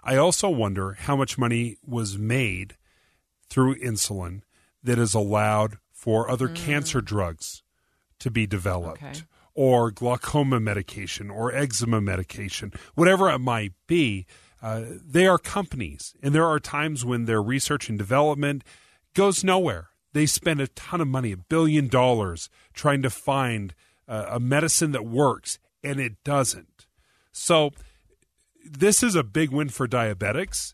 I also wonder how much money was made through insulin that is allowed for other mm. cancer drugs to be developed, okay, or glaucoma medication or eczema medication, whatever it might be. Uh, they are companies, and there are times when their research and development goes nowhere. They spend a ton of money, a billion dollars, trying to find uh, a medicine that works, and it doesn't. So this is a big win for diabetics,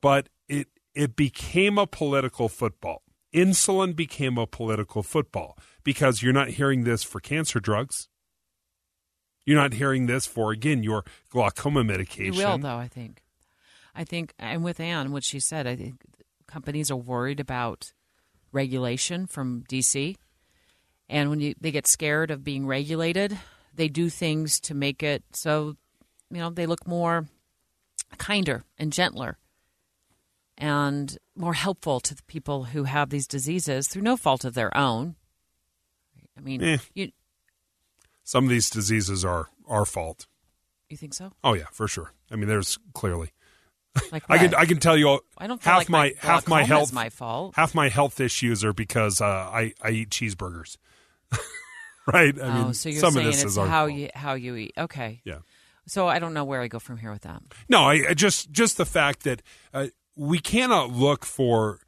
but it It became a political football. Insulin became a political football because you're not hearing this for cancer drugs. You're not hearing this for, again, your glaucoma medication. You will, though, I think. I think, and with Ann, what she said, I think companies are worried about regulation from D C And when you, they get scared of being regulated, they do things to make it so, you know, they look more kinder and gentler and more helpful to the people who have these diseases through no fault of their own. I mean, eh. you, some of these diseases are our fault. You think so? Oh, yeah, for sure. I mean, there's clearly. Like I can I can tell you, I don't feel half like my, my half my health my fault. half my health issues are because uh, I I eat cheeseburgers, right? I oh, mean, so you're some saying of this it's is how you how you eat. Okay, yeah. So I don't know where I go from here with that. No, I, I just just the fact that uh, we cannot look for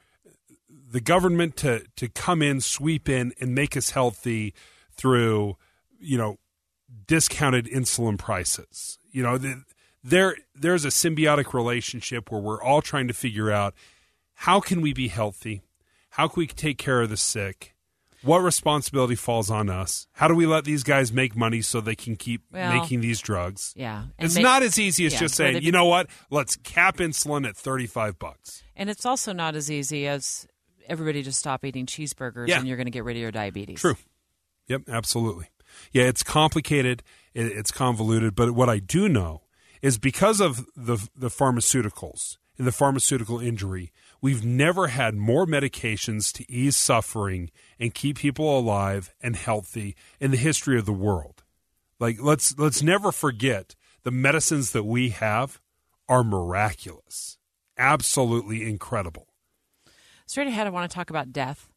the government to to come in, sweep in, and make us healthy through you know discounted insulin prices. You know the. There, there's a symbiotic relationship where we're all trying to figure out how can we be healthy? How can we take care of the sick? What responsibility falls on us? How do we let these guys make money so they can keep well, making these drugs? Yeah. And it's make, not as easy as yeah, just saying, they, you know what, let's cap insulin at thirty-five bucks. And it's also not as easy as everybody just stop eating cheeseburgers yeah. and you're going to get rid of your diabetes. True. Yep, absolutely. Yeah, it's complicated. It, it's convoluted. But what I do know is because of the the pharmaceuticals and the pharmaceutical injury, we've never had more medications to ease suffering and keep people alive and healthy in the history of the world. Like let's let's never forget the medicines that we have are miraculous, absolutely incredible. Straight ahead, I want to talk about death.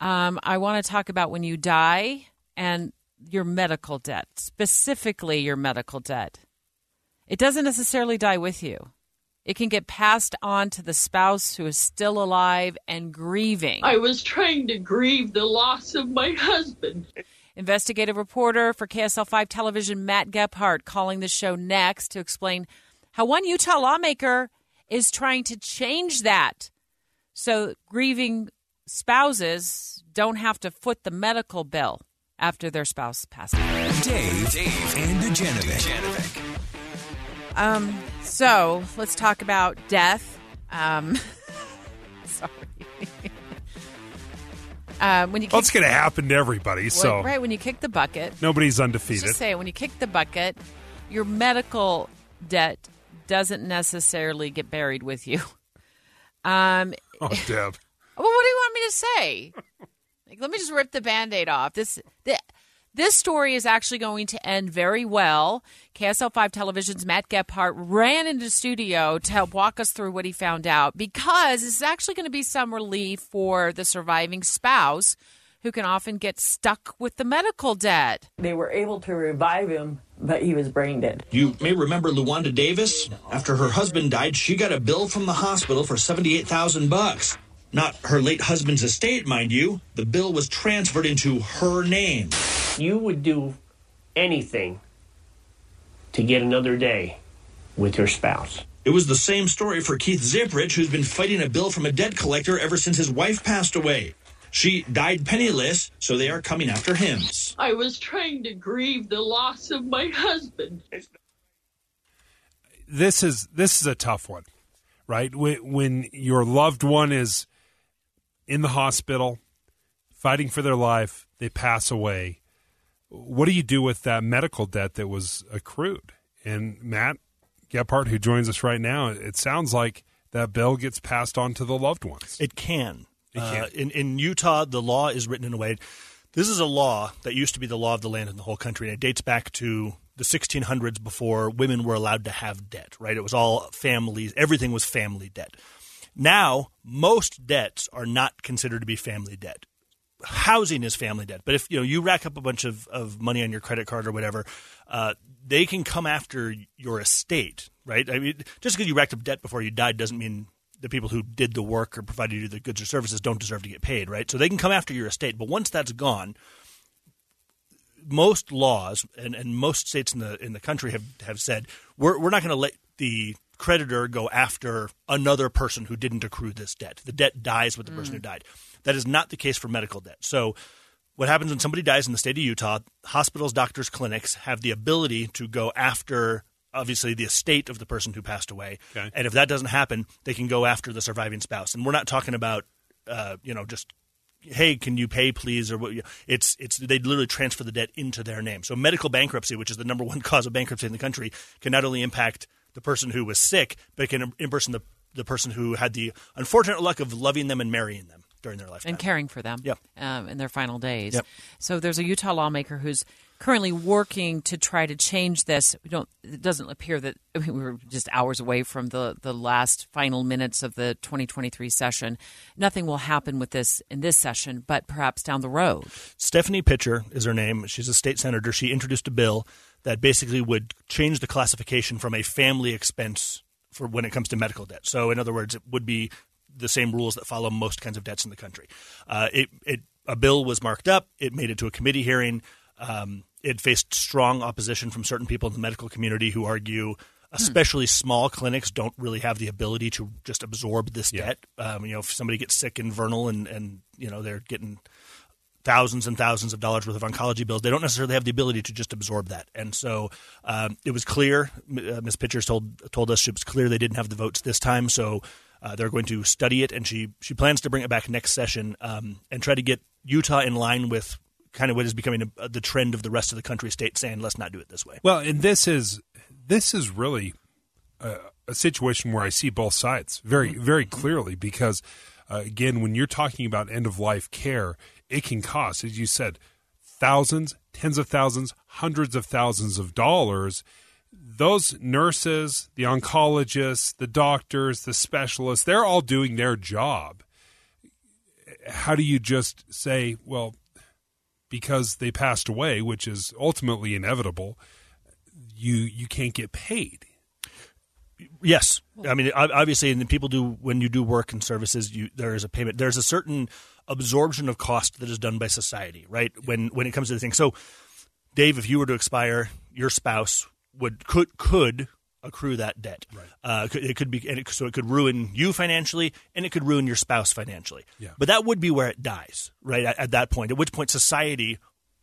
Um, I want to talk about when you die and your medical debt, specifically your medical debt. It doesn't necessarily die with you. It can get passed on to the spouse who is still alive and grieving. I was trying to grieve the loss of my husband. Investigative reporter for K S L five Television, Matt Gephardt, calling the show next to explain how one Utah lawmaker is trying to change that so grieving spouses don't have to foot the medical bill after their spouse passes. Dave, Dave, and Dejanovic. Um, so let's talk about death. Um, sorry. uh, when you kick, well, it's going to happen to everybody. So right when you kick the bucket, nobody's undefeated. Let's just say when you kick the bucket, your medical debt doesn't necessarily get buried with you. Um, oh, Deb. Well, what do you want me to say? Like, let me just rip the Band-Aid off. This. The, This story is actually going to end very well. K S L five Television's Matt Gephardt ran into the studio to help walk us through what he found out, because this is actually going to be some relief for the surviving spouse who can often get stuck with the medical debt. They were able to revive him, but he was brain dead. You may remember Luanda Davis. After her husband died, she got a bill from the hospital for seventy-eight thousand bucks. Not her late husband's estate, mind you. The bill was transferred into her name. You would do anything to get another day with your spouse. It was the same story for Keith Ziprich, who's been fighting a bill from a debt collector ever since his wife passed away. She died penniless, so they are coming after him. I was trying to grieve the loss of my husband. This is this is a tough one, right? When your loved one is in the hospital, fighting for their life, they pass away. What do you do with that medical debt that was accrued? And Matt Gephardt, who joins us right now, it sounds like that bill gets passed on to the loved ones. It can. It can. Uh, in, in Utah, the law is written in a way. This is a law that used to be the law of the land in the whole country, and it dates back to the sixteen hundreds before women were allowed to have debt, right? It was all families. Everything was family debt. Now, most debts are not considered to be family debt. Housing is family debt. But if you know you rack up a bunch of, of money on your credit card or whatever, uh, they can come after your estate, right? I mean, just because you racked up debt before you died doesn't mean the people who did the work or provided you the goods or services don't deserve to get paid, right? So they can come after your estate. But once that's gone, most laws and, and most states in the in the country have, have said, we're we're not going to let the creditor go after another person who didn't accrue this debt. The debt dies with the mm. person who died. That is not the case for medical debt. So what happens when somebody dies in the state of Utah, hospitals, doctors, clinics have the ability to go after, obviously, the estate of the person who passed away. Okay. And if that doesn't happen, they can go after the surviving spouse. And we're not talking about, uh, you know, just hey, can you pay, please? Or what? It's it's they literally transfer the debt into their name. So medical bankruptcy, which is the number one cause of bankruptcy in the country, can not only impact the person who was sick, but it can imperson the the person who had the unfortunate luck of loving them and marrying them during their lifetime and caring for them yep. um, in their final days. Yep. So there's a Utah lawmaker who's currently working to try to change this. We don't. It doesn't appear that I mean, we were just hours away from the, the last final minutes of the twenty twenty-three session. Nothing will happen with this in this session, but perhaps down the road. Stephanie Pitcher is her name. She's a state senator. She introduced a bill that basically would change the classification from a family expense for when it comes to medical debt. So in other words, it would be the same rules that follow most kinds of debts in the country. Uh, it, it a bill was marked up. It made it to a committee hearing. Um, it faced strong opposition from certain people in the medical community who argue especially hmm. small clinics don't really have the ability to just absorb this yeah. debt. Um, you know, if somebody gets sick in Vernal and, and you know they're getting thousands and thousands of dollars worth of oncology bills, they don't necessarily have the ability to just absorb that. And so um, it was clear, uh, Miz Pitchers told, told us it was clear they didn't have the votes this time, so uh, they're going to study it, and she, she plans to bring it back next session um, and try to get Utah in line with kind of what is becoming a, the trend of the rest of the country, states saying, let's not do it this way. Well, and this is this is really a, a situation where I see both sides very, very clearly because, uh, again, when you're talking about end-of-life care, it can cost, as you said, thousands, tens of thousands, hundreds of thousands of dollars. Those nurses, the oncologists, the doctors, the specialists, they're all doing their job. How do you just say, well, because they passed away, which is ultimately inevitable, you you can't get paid? Yes. I mean, obviously, and people do, when you do work and services, you, there is a payment. There's a certain absorption of cost that is done by society, right? When when it comes to the thing. So, Dave, if you were to expire, your spouse would could could accrue that debt. Right. Uh, it could be and it, so it could ruin you financially, and it could ruin your spouse financially. Yeah. But that would be where it dies, right? At, at that point, at which point society,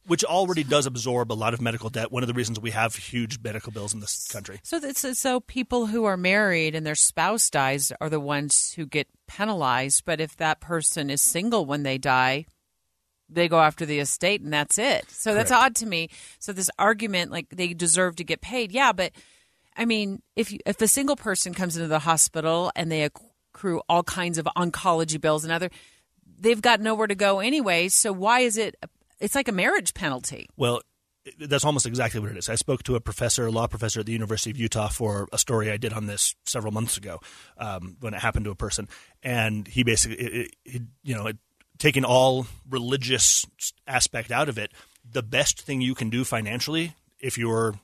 which already does absorb a lot of medical debt. One of the reasons we have huge medical bills in this country. So, so, so people who are married and their spouse dies are the ones who get penalized. But if that person is single when they die, they go after the estate and that's it. So that's Correct. Odd to me. So this argument, like they deserve to get paid. Yeah, but I mean, if you, if a single person comes into the hospital and they accrue all kinds of oncology bills and other, they've got nowhere to go anyway. So why is it – it's like a marriage penalty. Well, that's almost exactly what it is. I spoke to a professor, a law professor at the University of Utah for a story I did on this several months ago um, when it happened to a person. And he basically, it, it, you know, it, taking all religious aspect out of it, the best thing you can do financially if your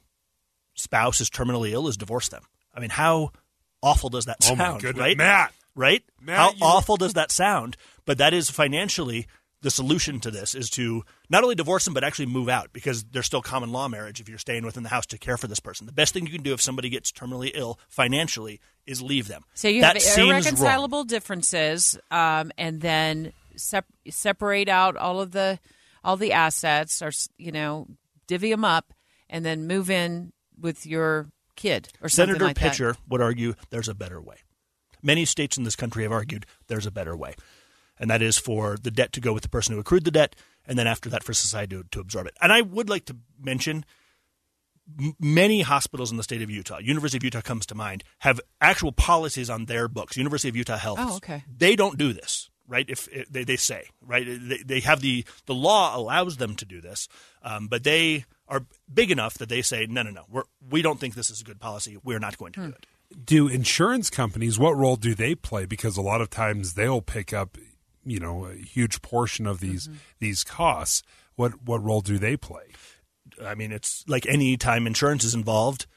spouse is terminally ill is divorce them. I mean, how awful does that sound? Oh, my goodness. Right? Matt. Right? Matt, how you... awful does that sound? But that is financially... The solution to this is to not only divorce them, but actually move out, because there's still common law marriage if you're staying within the house to care for this person. The best thing you can do if somebody gets terminally ill financially is leave them. So you that have irreconcilable wrong. differences, um, and then sep- separate out all of the all the assets, or you know, divvy them up, and then move in with your kid or something Senator like Pitcher that. would argue there's a better way. Many states in this country have argued there's a better way. And that is for the debt to go with the person who accrued the debt, and then after that for society to, to absorb it. And I would like to mention m- many hospitals in the state of Utah, University of Utah comes to mind, have actual policies on their books. University of Utah Health. Oh, okay. They don't do this, right? If, if they, they say, right? They, they have the the law allows them to do this, um, but they are big enough that they say, no, no, no, we're, we don't think this is a good policy. We're not going to hmm. do it. Do insurance companies, what role do they play? Because a lot of times they'll pick up – you know, a huge portion of these mm-hmm. these costs. What what role do they play? I mean, it's like any time insurance is involved,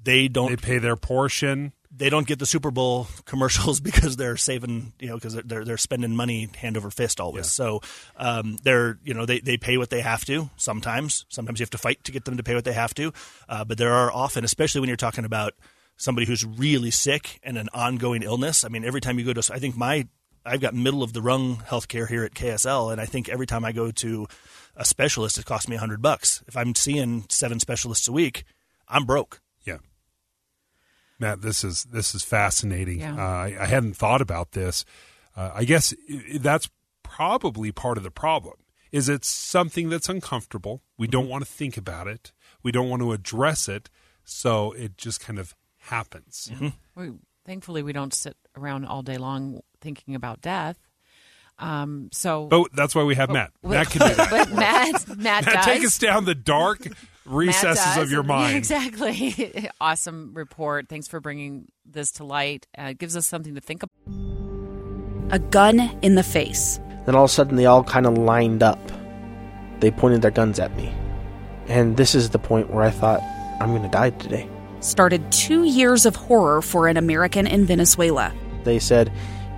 they don't they pay their portion. They don't get the Super Bowl commercials because they're saving, you know, because they're they're spending money hand over fist always. Yeah. So um, they're you know they, they pay what they have to. Sometimes sometimes you have to fight to get them to pay what they have to. Uh, but there are often, especially when you're talking about somebody who's really sick and an ongoing illness. I mean, every time you go to, I think my I've got middle-of-the-rung healthcare here at K S L, and I think every time I go to a specialist, it costs me one hundred bucks. If I'm seeing seven specialists a week, I'm broke. Yeah. Matt, this is this is fascinating. Yeah. Uh, I, I hadn't thought about this. Uh, I guess that's probably part of the problem, is it's something that's uncomfortable. We don't want to think about it. We don't want to address it. So it just kind of happens. Mm-hmm. We, thankfully, we don't sit around all day long thinking about death. Um, so, but that's why we have but, Matt. But, Matt can do that. But Matt, Matt, Matt does. Take us down the dark recesses of your mind. Exactly. Awesome report. Thanks for bringing this to light. Uh, it gives us something to think about. A gun in the face. Then all of a sudden, they all kind of lined up. They pointed their guns at me. And this is the point where I thought, I'm going to die today. Started two years of horror for an American in Venezuela. They said,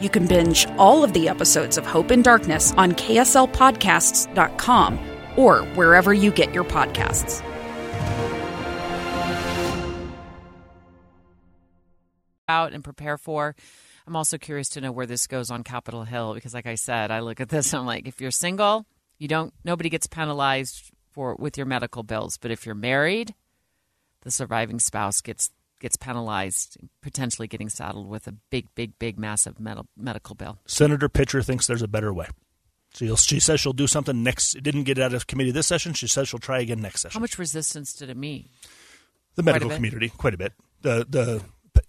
You can binge all of the episodes of Hope in Darkness on k s l podcasts dot com or wherever you get your podcasts. Out and prepare for. I'm also curious to know where this goes on Capitol Hill because, like I said, I look at this and I'm like, if you're single, you don't. Nobody gets penalized for with your medical bills, but if you're married, the surviving spouse gets. gets penalized, potentially getting saddled with a big, big, big, massive med- medical bill. Senator Pitcher thinks there's a better way. So you'll, she says she'll do something next. It didn't get out of committee this session. She says she'll try again next session. How much resistance did it meet? The medical community, quite a bit. The the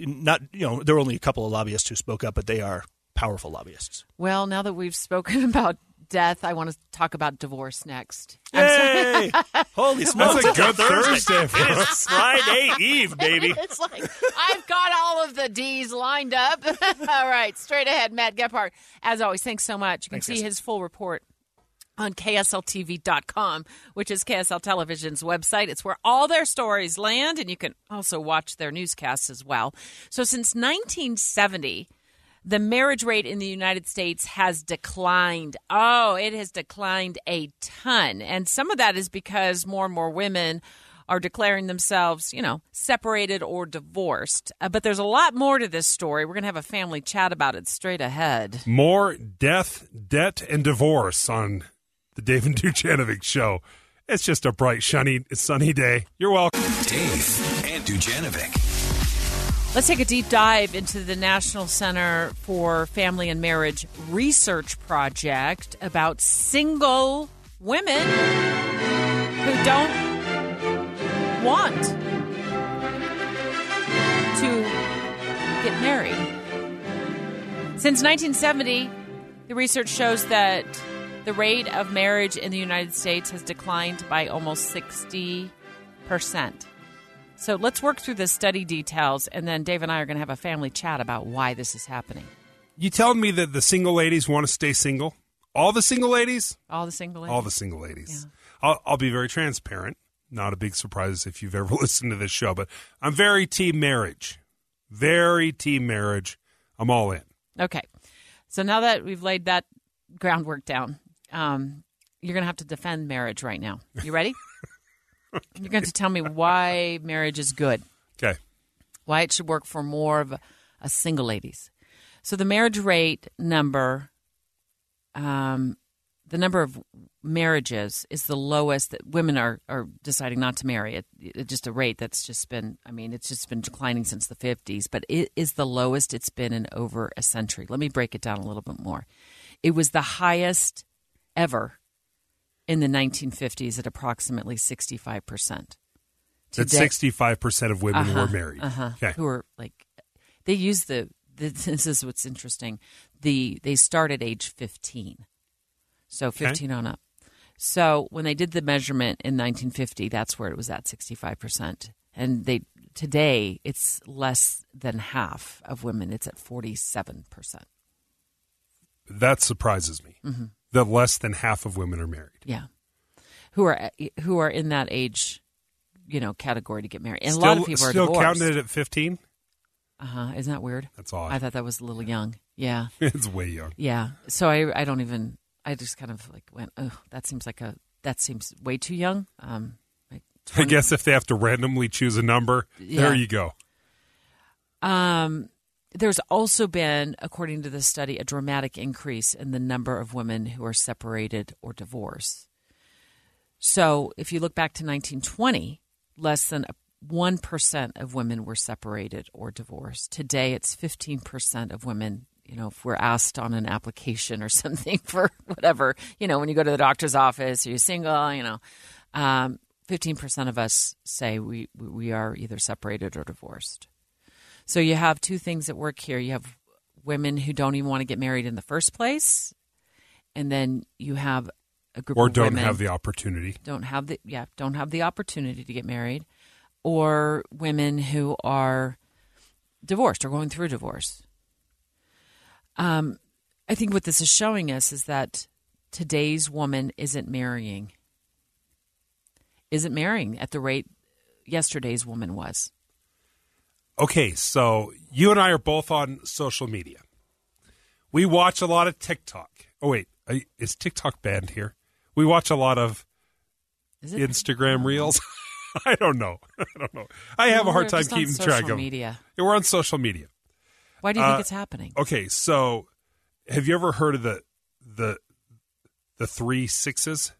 not you know there were only a couple of lobbyists who spoke up, but they are powerful lobbyists. Well, now that we've spoken about death, I want to talk about divorce next. Yay! Holy smokes. That's a good Thursday. For it's Friday Eve, baby. It's like, I've got all of the D's lined up. All right, straight ahead, Matt Gephardt. As always, thanks so much. You can thanks, see guys. His full report on k s l t v dot com, which is K S L Television's website. It's where all their stories land, and you can also watch their newscasts as well. So since nineteen seventy... the marriage rate in the United States has declined. Oh, it has declined a ton. And some of that is because more and more women are declaring themselves, you know, separated or divorced. Uh, but there's a lot more to this story. We're going to have a family chat about it straight ahead. More death, debt, and divorce on the Dave and Dujanovic Show. It's just a bright, shiny, sunny day. You're welcome. Dave and Dujanovic. Let's take a deep dive into the National Center for Family and Marriage Research Project about single women who don't want to get married. Since nineteen seventy, the research shows that the rate of marriage in the United States has declined by almost sixty percent. So let's work through the study details, and then Dave and I are going to have a family chat about why this is happening. You telling me that the single ladies want to stay single? All the single ladies? All the single ladies. All the single ladies. Yeah. I'll, I'll be very transparent. Not a big surprise if you've ever listened to this show, but I'm very team marriage. Very team marriage. I'm all in. Okay. So now that we've laid that groundwork down, um, you're going to have to defend marriage right now. You ready? You're going to tell me why marriage is good. Okay. Why it should work for more of a, a single ladies. So the marriage rate number, um, the number of marriages is the lowest that women are, are deciding not to marry. It, it just a rate that's just been, I mean, it's just been declining since the fifties, but it is the lowest it's been in over a century. Let me break it down a little bit more. It was the highest ever in the nineteen fifties at approximately sixty-five percent. That sixty-five percent of women uh-huh, were married. Uh-huh. Okay. Who were like, they used the, the, this is what's interesting, the they start at age fifteen. So fifteen okay. on up. So when they did the measurement in nineteen fifty, that's where it was at sixty-five percent. And they today, it's less than half of women. It's at forty-seven percent. That surprises me. Mm-hmm. That less than half of women are married. Yeah. Who are who are in that age, you know, category to get married. And still, a lot of people are divorced. Still counted at fifteen? Uh-huh. Isn't that weird? That's odd. I thought that was a little young. Yeah. It's way young. Yeah. So I I don't even, I just kind of like went, oh, that seems like a, that seems way too young. Um, I twenty I guess if they have to randomly choose a number, yeah. there you go. Um, there's also been, according to this study, a dramatic increase in the number of women who are separated or divorced. So if you look back to nineteen twenty, less than one percent of women were separated or divorced. Today, it's fifteen percent of women. You know, if we're asked on an application or something for whatever, you know, when you go to the doctor's office, are you single? You know, um, fifteen percent of us say we, we are either separated or divorced. So you have two things at work here. You have women who don't even want to get married in the first place. And then you have a group or of women. Or don't have the opportunity. Don't have the, yeah, don't have the opportunity to get married. Or women who are divorced or going through divorce. Um, I think what this is showing us is that today's woman isn't marrying. Isn't marrying at the rate yesterday's woman was. Okay, so you and I are both on social media. We watch a lot of TikTok. Oh, wait, is TikTok banned here? We watch a lot of Instagram banned? Reels. I don't know. I don't know. I have well, a hard time keeping track of them. Media. We're on social media. Why do you think uh, it's happening? Okay, so have you ever heard of the the the three sixes?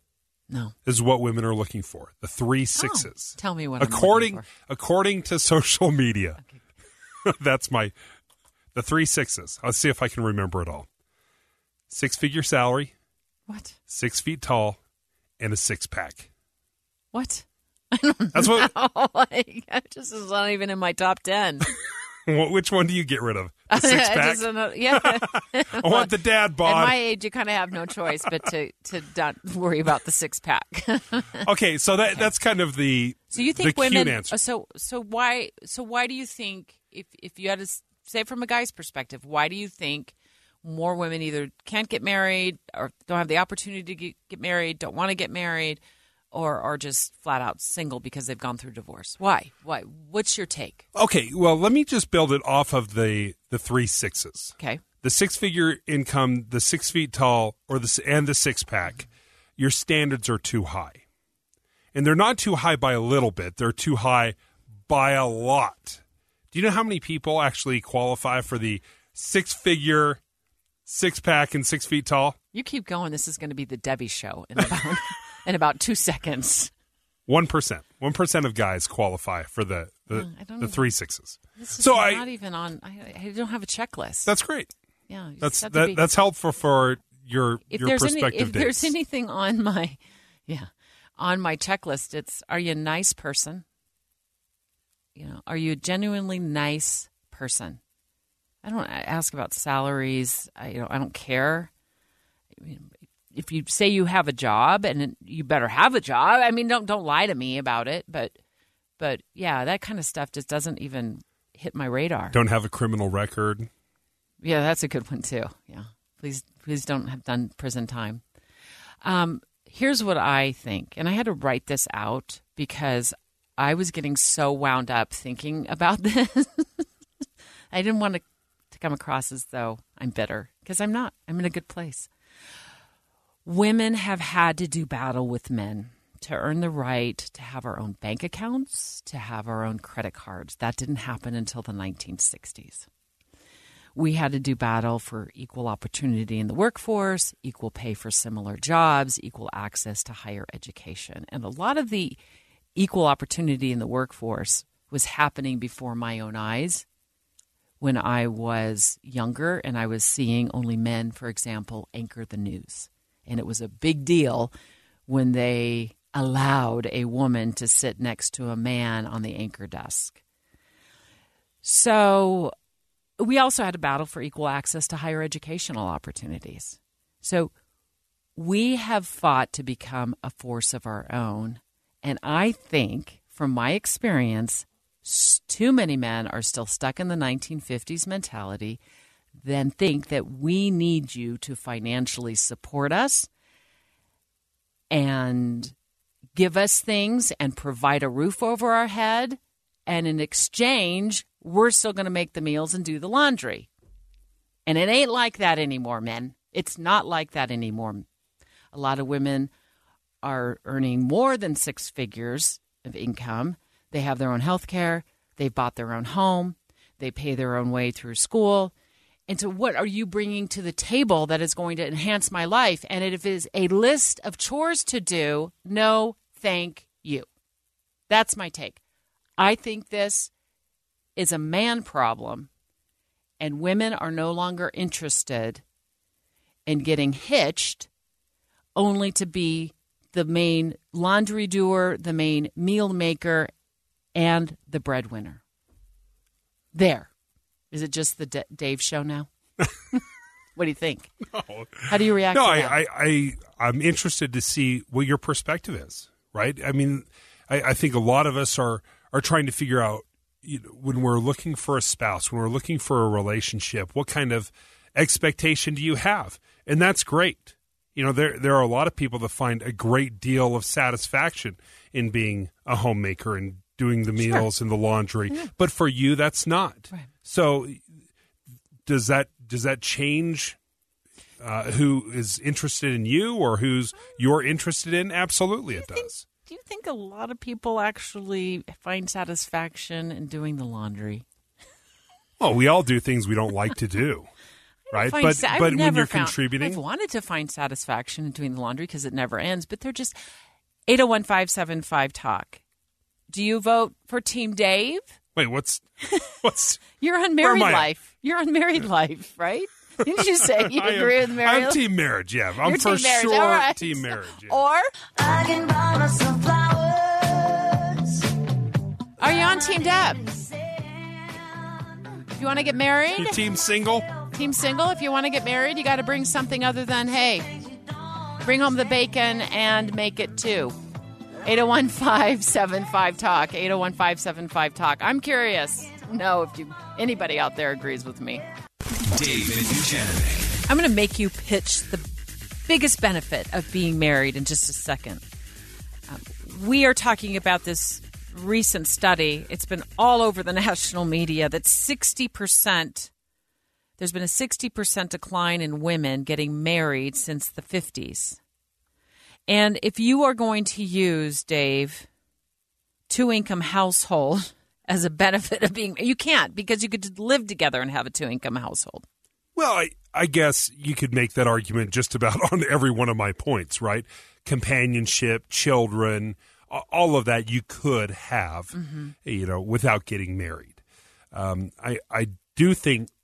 No. This is what women are looking for. The three sixes. Oh, tell me what according, I'm looking for. According to social media. Okay. That's my the three sixes. Let's see if I can remember it all. Six figure salary. What? Six feet tall and a six pack. What? I don't That's know. What like, I just is not even in my top ten. Which one do you get rid of? The six pack? I, yeah. I want the dad bod. At my age, you kind of have no choice but to, to not worry about the six pack. Okay, so that okay. that's kind of the so you think the women? Cute answer. So so why so why do you think if if you had to say from a guy's perspective, why do you think more women either can't get married or don't have the opportunity to get, get married, don't want to get married, or are just flat out single because they've gone through divorce? Why? Why? What's your take? Okay, well, let me just build it off of the, the three sixes. Okay. The six-figure income, the six feet tall, or the and the six-pack, mm-hmm. your standards are too high. And they're not too high by a little bit. They're too high by a lot. Do you know how many people actually qualify for the six-figure, six-pack, and six feet tall? You keep going. This is going to be the Debbie show in about... In about two seconds. One percent. One percent of guys qualify for the, the, uh, the three sixes. This is so not I, even on, I, I don't have a checklist. That's great. Yeah. That's that, be, that's helpful for your, if your perspective any, If dates. There's anything on my, yeah, on my checklist, it's are you a nice person? You know, are you a genuinely nice person? I don't I ask about salaries. I, you know, I don't care. I mean, if you say you have a job, and you better have a job, I mean, don't don't lie to me about it. But, but yeah, that kind of stuff just doesn't even hit my radar. Don't have a criminal record. Yeah, that's a good one too. Yeah, please, please don't have done prison time. Um, here's what I think, and I had to write this out because I was getting so wound up thinking about this. I didn't want to, to come across as though I'm bitter because I'm not. I'm in a good place. Women have had to do battle with men to earn the right to have our own bank accounts, to have our own credit cards. That didn't happen until the nineteen sixties. We had to do battle for equal opportunity in the workforce, equal pay for similar jobs, equal access to higher education. And a lot of the equal opportunity in the workforce was happening before my own eyes when I was younger and I was seeing only men, for example, anchor the news. And it was a big deal when they allowed a woman to sit next to a man on the anchor desk. So we also had a battle for equal access to higher educational opportunities. So we have fought to become a force of our own. And I think, from my experience, too many men are still stuck in the nineteen fifties mentality then think that we need you to financially support us and give us things and provide a roof over our head. And in exchange, we're still going to make the meals and do the laundry. And it ain't like that anymore, men. It's not like that anymore. A lot of women are earning more than six figures of income. They have their own health care. They've bought their own home. They pay their own way through school. And so what are you bringing to the table that is going to enhance my life? And if it is a list of chores to do, no, thank you. That's my take. I think this is a man problem, and women are no longer interested in getting hitched only to be the main laundry doer, the main meal maker, and the breadwinner. There. Is it just the D- Dave show now? What do you think? No. How do you react no, to that? No, I, I, I'm interested to see what your perspective is, right? I mean, I, I think a lot of us are, are trying to figure out, you know, when we're looking for a spouse, when we're looking for a relationship, what kind of expectation do you have? And that's great. You know, there there are a lot of people that find a great deal of satisfaction in being a homemaker and doing the meals sure. and the laundry. Yeah. But for you, that's not. Right. So does that does that change uh, who is interested in you or who's you're interested in? Absolutely, it does. Do you think a lot of people actually find satisfaction in doing the laundry? Well, we all do things we don't like to do. Right, but sa- but when you're found, contributing, I've wanted to find satisfaction in doing the laundry because it never ends. But they're just eight oh one, five seven five talk. Do you vote for Team Dave? Wait, what's what's you're on married life? You're on married life, right? Didn't you say you agree am, with marriage? I'm Team Marriage, yeah. I'm you're for team sure right. Team Marriage. Yeah. Or I can buy myself flowers. Are you on Team Deb? If you want to get married, your Team Single. Team Single, if you want to get married, you got to bring something other than, hey, bring home the bacon and make it two. eight oh one, five seven five, talk. eight oh one, five seven five, talk. I'm curious. No, if you anybody out there agrees with me. David Duchovny. I'm going to make you pitch the biggest benefit of being married in just a second. Um, we are talking about this recent study. It's been all over the national media that sixty percent... There's been a sixty percent decline in women getting married since the fifties. And if you are going to use, Dave, two-income household as a benefit of being – you can't because you could live together and have a two-income household. Well, I, I guess you could make that argument just about on every one of my points, right? Companionship, children, all of that you could have, mm-hmm. you know, without getting married. Um, I, I do think –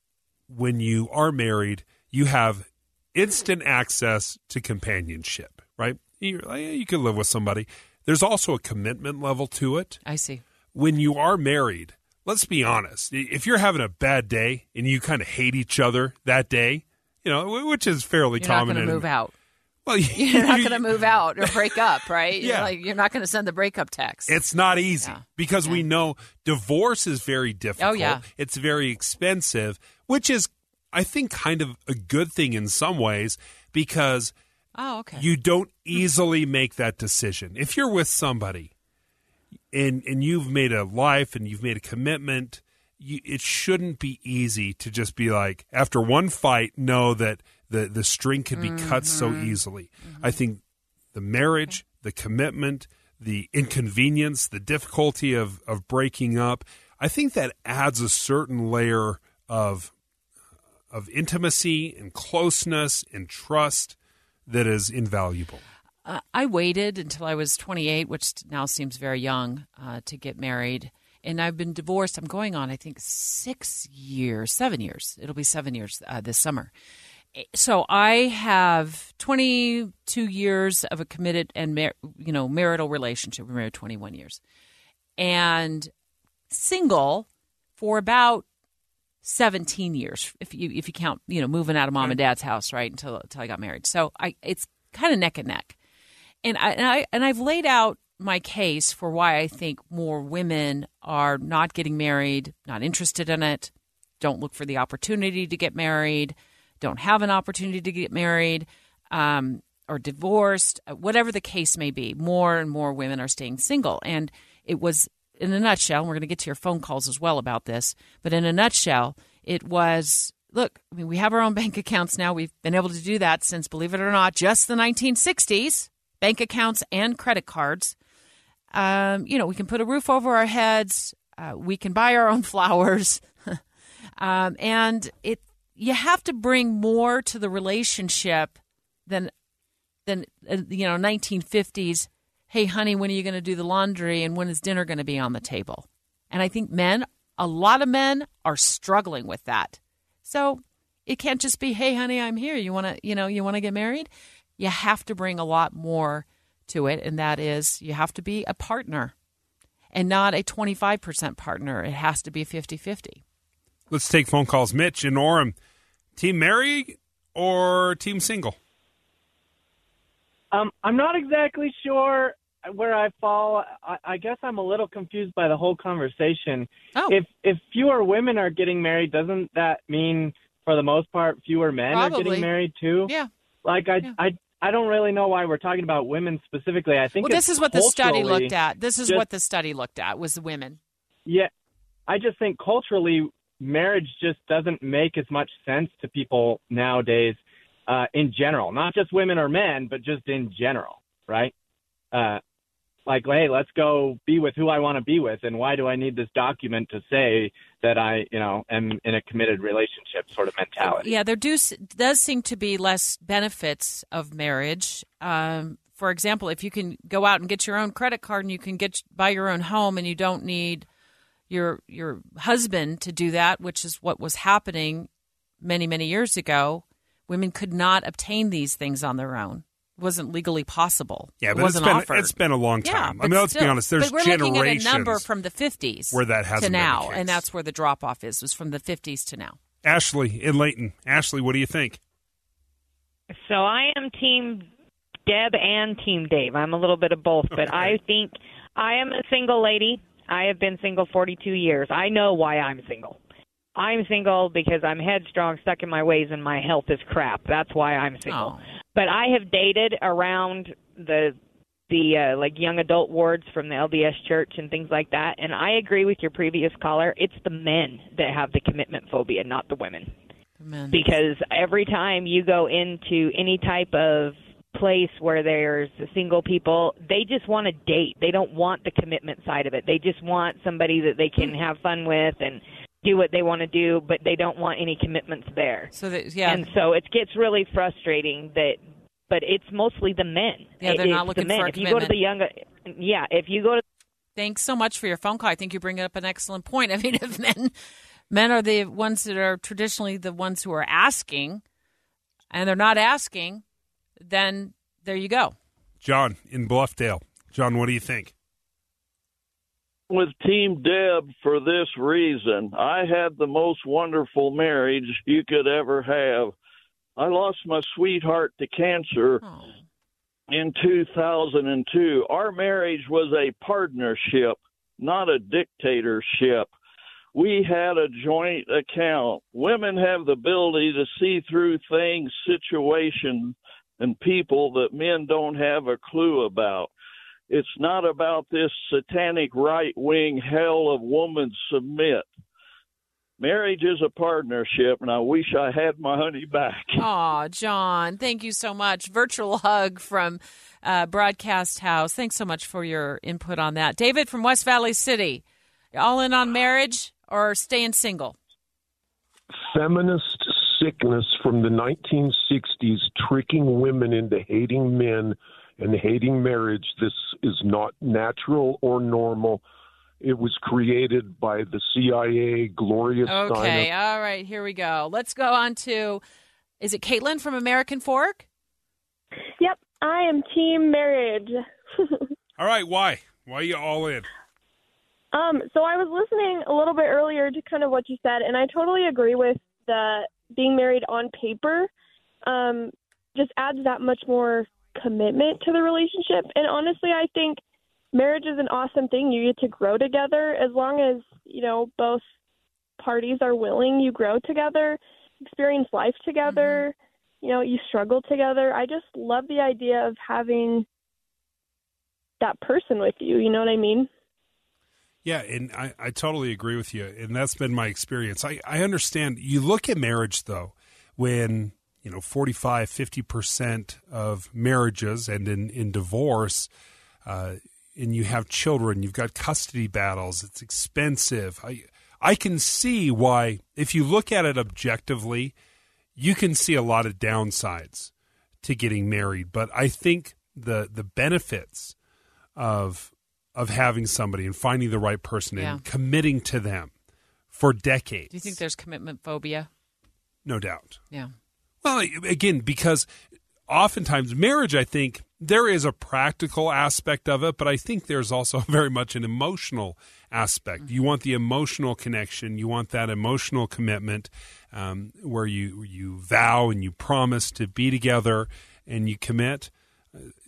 when you are married, you have instant access to companionship, right? You're like, yeah, you can live with somebody. There's also a commitment level to it. I see. When you are married, let's be honest. If you're having a bad day and you kind of hate each other that day, you know, which is fairly you're common. You're not going to move out. Well, you, you're not going to move out or break up, right? Yeah. You're, like, you're not going to send the breakup text. It's not easy yeah. because yeah. we know divorce is very difficult. Oh, yeah. It's very expensive. Which is, I think, kind of a good thing in some ways because oh, okay. you don't easily make that decision. If you're with somebody and and you've made a life and you've made a commitment, you, it shouldn't be easy to just be like, after one fight, know that the, the string can be mm-hmm. cut so easily. Mm-hmm. I think the marriage, the commitment, the inconvenience, the difficulty of, of breaking up, I think that adds a certain layer of of intimacy and closeness and trust that is invaluable. Uh, I waited until I was twenty-eight, which now seems very young, uh, to get married. And I've been divorced. I'm going on, I think, six years, seven years. It'll be seven years uh, this summer. So I have twenty-two years of a committed and mar- you know marital relationship. We're married twenty-one years. And single for about seventeen years, if you if you count, you know, moving out of mom and dad's house, right, until until I got married. So I, it's kind of neck and neck, and I and I and I've laid out my case for why I think more women are not getting married, not interested in it, don't look for the opportunity to get married, don't have an opportunity to get married, um, or divorced, whatever the case may be. More and more women are staying single, and it was. In a nutshell, and we're going to get to your phone calls as well about this, but in a nutshell, it was, look, I mean, we have our own bank accounts now. We've been able to do that since, believe it or not, just the nineteen sixties, bank accounts and credit cards. Um, you know, we can put a roof over our heads. Uh, we can buy our own flowers. um, and it you have to bring more to the relationship than, than uh, you know, nineteen fifties. Hey, honey, when are you going to do the laundry and when is dinner going to be on the table? And I think men, a lot of men are struggling with that. So it can't just be, hey, honey, I'm here. You want to, you know, you want to get married? You have to bring a lot more to it, and that is you have to be a partner and not a twenty-five percent partner. It has to be fifty-fifty. Let's take phone calls. Mitch in Orem, team married or team single? Um, I'm not exactly sure where I fall. I, I guess I'm a little confused by the whole conversation. Oh. If if fewer women are getting married, doesn't that mean for the most part fewer men Probably. are getting married too? Yeah. Like I, yeah. I I don't really know why we're talking about women specifically. I think well, this is what the study looked at. This is just, what the study looked at was the women. Yeah. I just think culturally marriage just doesn't make as much sense to people nowadays. Uh, in general, not just women or men, but just in general, right? Uh, like, hey, let's go be with who I want to be with, and why do I need this document to say that I, you know, am in a committed relationship sort of mentality? Yeah, there do, does seem to be less benefits of marriage. Um, for example, if you can go out and get your own credit card and you can get buy your own home and you don't need your your husband to do that, which is what was happening many, many years ago. Women could not obtain these things on their own. It wasn't legally possible. Yeah, but it wasn't it's, been, offered. It's been a long time. Yeah, I mean, let's still, be honest. There's but we're generations looking at a number from the fifties where that hasn't to now, been and that's where the drop off is. Was from the fifties to now. Ashley in Layton. Ashley, what do you think? So I am Team Deb and Team Dave. I'm a little bit of both, but okay. I think I am a single lady. I have been single forty-two years. I know why I'm single. I'm single because I'm headstrong, stuck in my ways, and my health is crap. That's why I'm single. Oh. But I have dated around the the uh, like young adult wards from the L D S church and things like that, and I agree with your previous caller. It's the men that have the commitment phobia, not the women. The men. Because every time you go into any type of place where there's single people, they just want to date. They don't want the commitment side of it. They just want somebody that they can have fun with and do what they want to do, but they don't want any commitments there. So that, yeah. And so it gets really frustrating that, but it's mostly the men. Yeah, they're it's not looking the men. for a if commitment. You go to the younger, yeah, if you go to... Thanks so much for your phone call. I think you bring up an excellent point. I mean, if men, men are the ones that are traditionally the ones who are asking, and they're not asking, then there you go. John in Bluffdale. John, what do you think? With Team Deb for this reason. I had the most wonderful marriage you could ever have. I lost my sweetheart to cancer oh. in two thousand two. Our marriage was a partnership, not a dictatorship. We had a joint account. Women have the ability to see through things, situations, and people that men don't have a clue about. It's not about this satanic right-wing hell of woman submit. Marriage is a partnership, and I wish I had my honey back. Aw, John, thank you so much. Virtual hug from uh, Broadcast House. Thanks so much for your input on that. David from West Valley City, all in on marriage or staying single? Feminist sickness from the nineteen sixties, tricking women into hating men and hating marriage. This is not natural or normal. It was created by the C I A, Gloria Steinem. Okay, all right, here we go. Let's go on to, is it Caitlin from American Fork? Yep, I am team marriage. All right, why? Why are you all in? Um, so I was listening a little bit earlier to kind of what you said, and I totally agree with the being married on paper. Um, just adds that much more commitment to the relationship, and honestly I think marriage is an awesome thing. You get to grow together as long as, you know, both parties are willing. You grow together, experience life together, mm-hmm. you know, you struggle together. I just love the idea of having that person with you, you know what I mean? Yeah, and I, I totally agree with you, and that's been my experience. I, I understand. You look at marriage though, when you know, forty-five, fifty percent of marriages and in, in divorce, uh, and you have children, you've got custody battles, it's expensive. I I can see why, if you look at it objectively, you can see a lot of downsides to getting married. But I think the the benefits of of having somebody and finding the right person yeah. and committing to them for decades. Do you think there's commitment phobia? No doubt. Yeah. Well, again, because oftentimes marriage, I think, there is a practical aspect of it, but I think there's also very much an emotional aspect. Mm-hmm. You want the emotional connection. You want that emotional commitment um, where you, you vow and you promise to be together and you commit.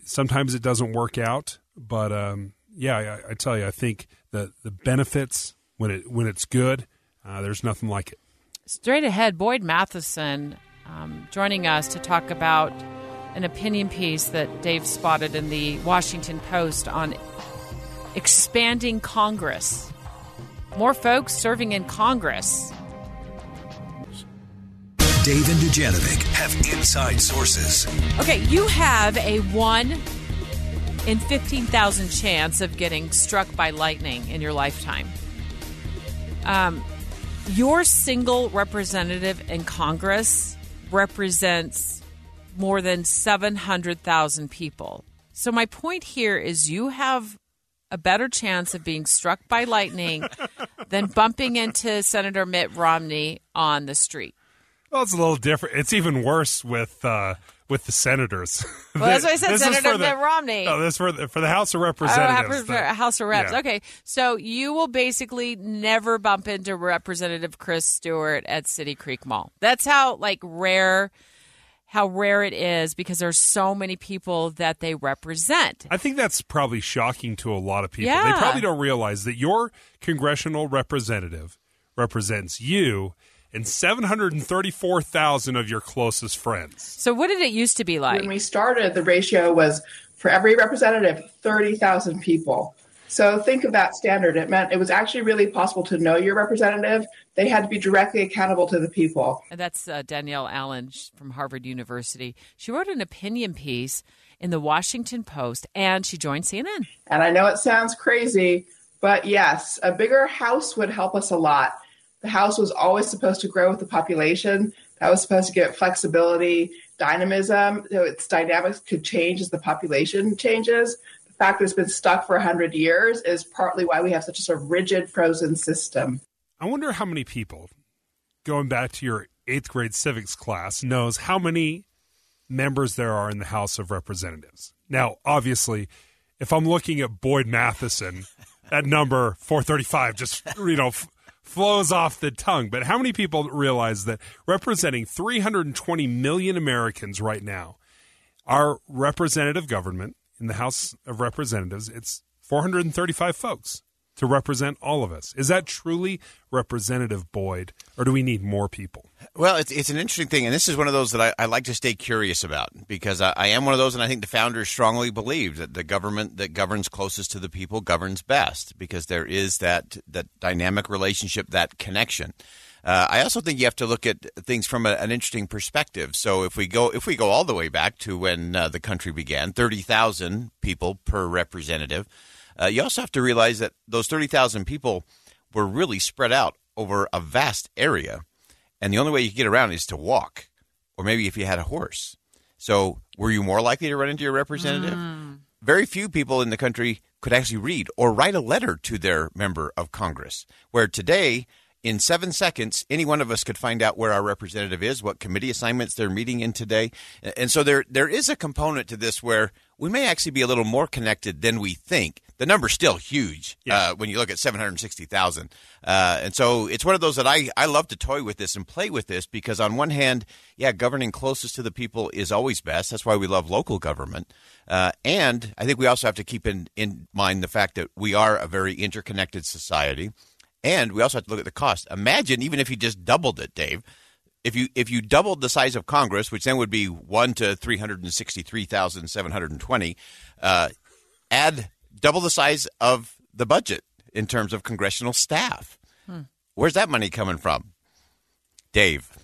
Sometimes it doesn't work out, but um, yeah, I, I tell you, I think the, the benefits, when it when it's good, uh, there's nothing like it. Straight ahead, Boyd Matheson um, joining us to talk about an opinion piece that Dave spotted in the Washington Post on expanding Congress. More folks serving in Congress. Dave and Dujanovic have inside sources. Okay, you have a one in fifteen thousand chance of getting struck by lightning in your lifetime. Um, your single representative in Congress represents more than seven hundred thousand people. So my point here is you have a better chance of being struck by lightning than bumping into Senator Mitt Romney on the street. Well, it's a little different. It's even worse with uh, with the senators. Well, that's what I said, Senator the, Mitt Romney. No, this is for the, for the House of Representatives. Oh, for, for House of Reps. Yeah. Okay, so you will basically never bump into Representative Chris Stewart at City Creek Mall. That's how, like, rare... how rare it is because there's so many people that they represent. I think that's probably shocking to a lot of people. Yeah. They probably don't realize that your congressional representative represents you and seven hundred thirty-four thousand of your closest friends. So what did it used to be like? When we started, the ratio was for every representative, thirty thousand people. So think of that standard. It meant it was actually really possible to know your representative. They had to be directly accountable to the people. And that's uh, Danielle Allen from Harvard University. She wrote an opinion piece in the Washington Post, and she joined C N N. And I know it sounds crazy, but yes, a bigger House would help us a lot. The House was always supposed to grow with the population. That was supposed to give flexibility, dynamism. So its dynamics could change as the population changes. The fact that it's been stuck for one hundred years is partly why we have such a sort of rigid, frozen system. I wonder how many people, going back to your eighth grade civics class, knows how many members there are in the House of Representatives. Now, obviously, if I'm looking at Boyd Matheson, that number four thirty-five just, you know, f- flows off the tongue. But how many people realize that representing three hundred twenty million Americans right now, our representative government, in the House of Representatives, it's four hundred thirty-five folks to represent all of us. Is that truly representative, Boyd, or do we need more people? Well, it's it's an interesting thing, and this is one of those that I, I like to stay curious about because I, I am one of those, and I think the founders strongly believed that the government that governs closest to the people governs best because there is that that dynamic relationship, that connection. Uh, I also think you have to look at things from a, an interesting perspective. So if we go if we go all the way back to when uh, the country began, thirty thousand people per representative, uh, you also have to realize that those thirty thousand people were really spread out over a vast area. And the only way you could get around is to walk, or maybe if you had a horse. So were you more likely to run into your representative? Mm. Very few people in the country could actually read or write a letter to their member of Congress, where today – in seven seconds, any one of us could find out where our representative is, what committee assignments they're meeting in today. And so there there is a component to this where we may actually be a little more connected than we think. The number's still huge yeah. uh, when you look at seven hundred sixty thousand. Uh, and so it's one of those that I, I love to toy with this and play with this because on one hand, yeah, governing closest to the people is always best. That's why we love local government. Uh, and I think we also have to keep in, in mind the fact that we are a very interconnected society. And we also have to look at the cost. Imagine even if you just doubled it, Dave, if you if you doubled the size of Congress, which then would be one to three hundred sixty-three thousand seven hundred twenty, uh, add double the size of the budget in terms of congressional staff. Hmm. Where's that money coming from? Dave.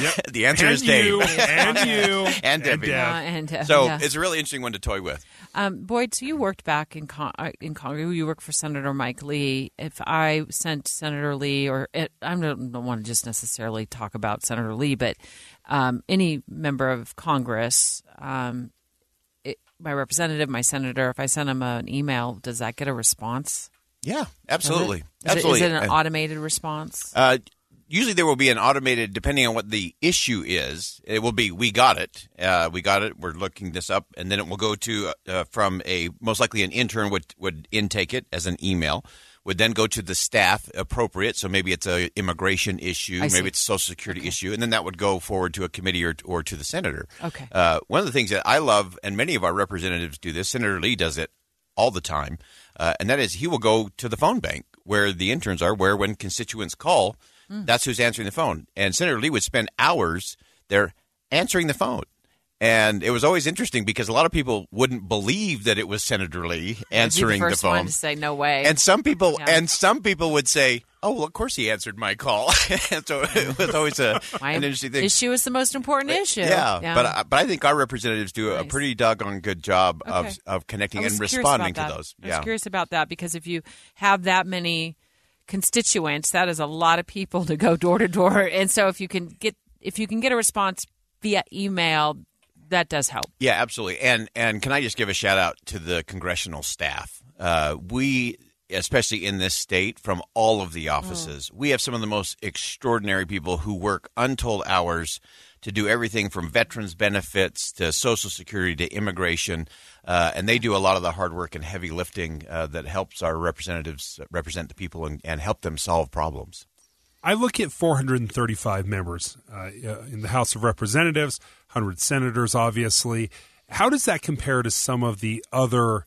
Yep. The answer and is Dave. You, and you. And Debbie. And Deb. Uh, and, uh, so yeah. It's a really interesting one to toy with. Um, Boyd, so you worked back in Con- in Congress. You worked for Senator Mike Lee. If I sent Senator Lee, or it, I don't, don't want to just necessarily talk about Senator Lee, but um, any member of Congress, um, it, my representative, my senator, if I send him an email, does that get a response? Yeah, absolutely. Is it, absolutely. Is it, is it an automated response? Uh Usually there will be an automated, depending on what the issue is, it will be, we got it, uh, we got it, we're looking this up, and then it will go to, uh, from a, most likely an intern would, would intake it as an email, would then go to the staff appropriate, so maybe it's an immigration issue, maybe it's a Social Security okay. issue, and then that would go forward to a committee or, or to the senator. Okay. Uh, one of the things that I love, and many of our representatives do this, Senator Lee does it all the time, uh, and that is he will go to the phone bank where the interns are, where when constituents call, Mm. that's who's answering the phone. And Senator Lee would spend hours there answering the phone. And it was always interesting because a lot of people wouldn't believe that it was Senator Lee answering the, the phone. You're the first one to say, no way. And some people, yeah. and some people would say, oh, well, of course he answered my call. And so it was always a, an interesting thing. Issue is the most important but, issue. Yeah, yeah. But, I, but I think our representatives do nice. a pretty doggone good job okay. of, of connecting and responding to those. I was yeah. curious about that because if you have that many constituents, that is a lot of people to go door to door. And so if you can get if you can get a response via email, that does help. Yeah, absolutely. And and can I just give a shout out to the congressional staff? Uh, we, especially in this state, from all of the offices, oh. we have some of the most extraordinary people who work untold hours to do everything from veterans benefits to Social Security to immigration. Uh, and they do a lot of the hard work and heavy lifting uh, that helps our representatives represent the people and, and help them solve problems. I look at four hundred thirty-five members uh, in the House of Representatives, one hundred senators, obviously. How does that compare to some of the other